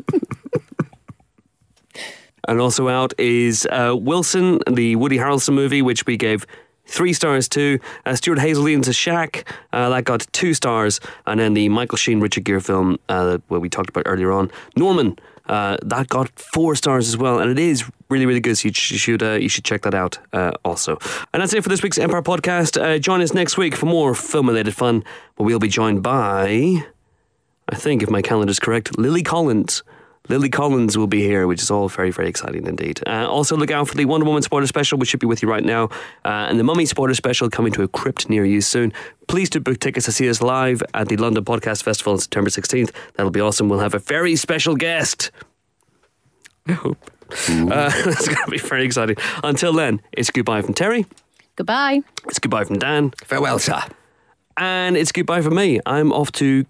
And also out is uh, Wilson, the Woody Harrelson movie, which we gave three stars too. Uh, Stuart Haseldean's A Shack, uh, that got two stars. And then the Michael Sheen, Richard Gere film uh, that well, we talked about earlier on, Norman, uh, that got four stars as well. And it is really, really good, so you should, uh, you should check that out uh, also. And that's it for this week's Empire Podcast. Uh, join us next week for more film-related fun, but we'll be joined by, I think if my calendar's correct, Lily Collins. Lily Collins will be here, which is all very, very exciting indeed. Uh, also, look out for the Wonder Woman spoiler special, which should be with you right now, uh, and the Mummy spoiler special coming to a crypt near you soon. Please do book tickets to see us live at the London Podcast Festival on September sixteenth. That'll be awesome. We'll have a very special guest. I hope. Uh, it's going to be very exciting. Until then, it's goodbye from Terry. Goodbye. It's goodbye from Dan. Farewell, sir. And it's goodbye from me. I'm off to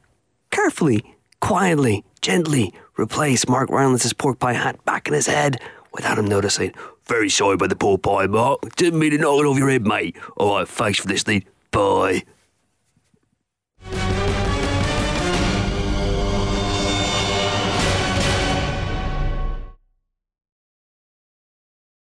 carefully, quietly, gently replace Mark Rylance's pork pie hat back in his head without him noticing. Very sorry about the pork pie, Mark. Didn't mean to knock it off your head, mate. All right, thanks for this, lead. Bye.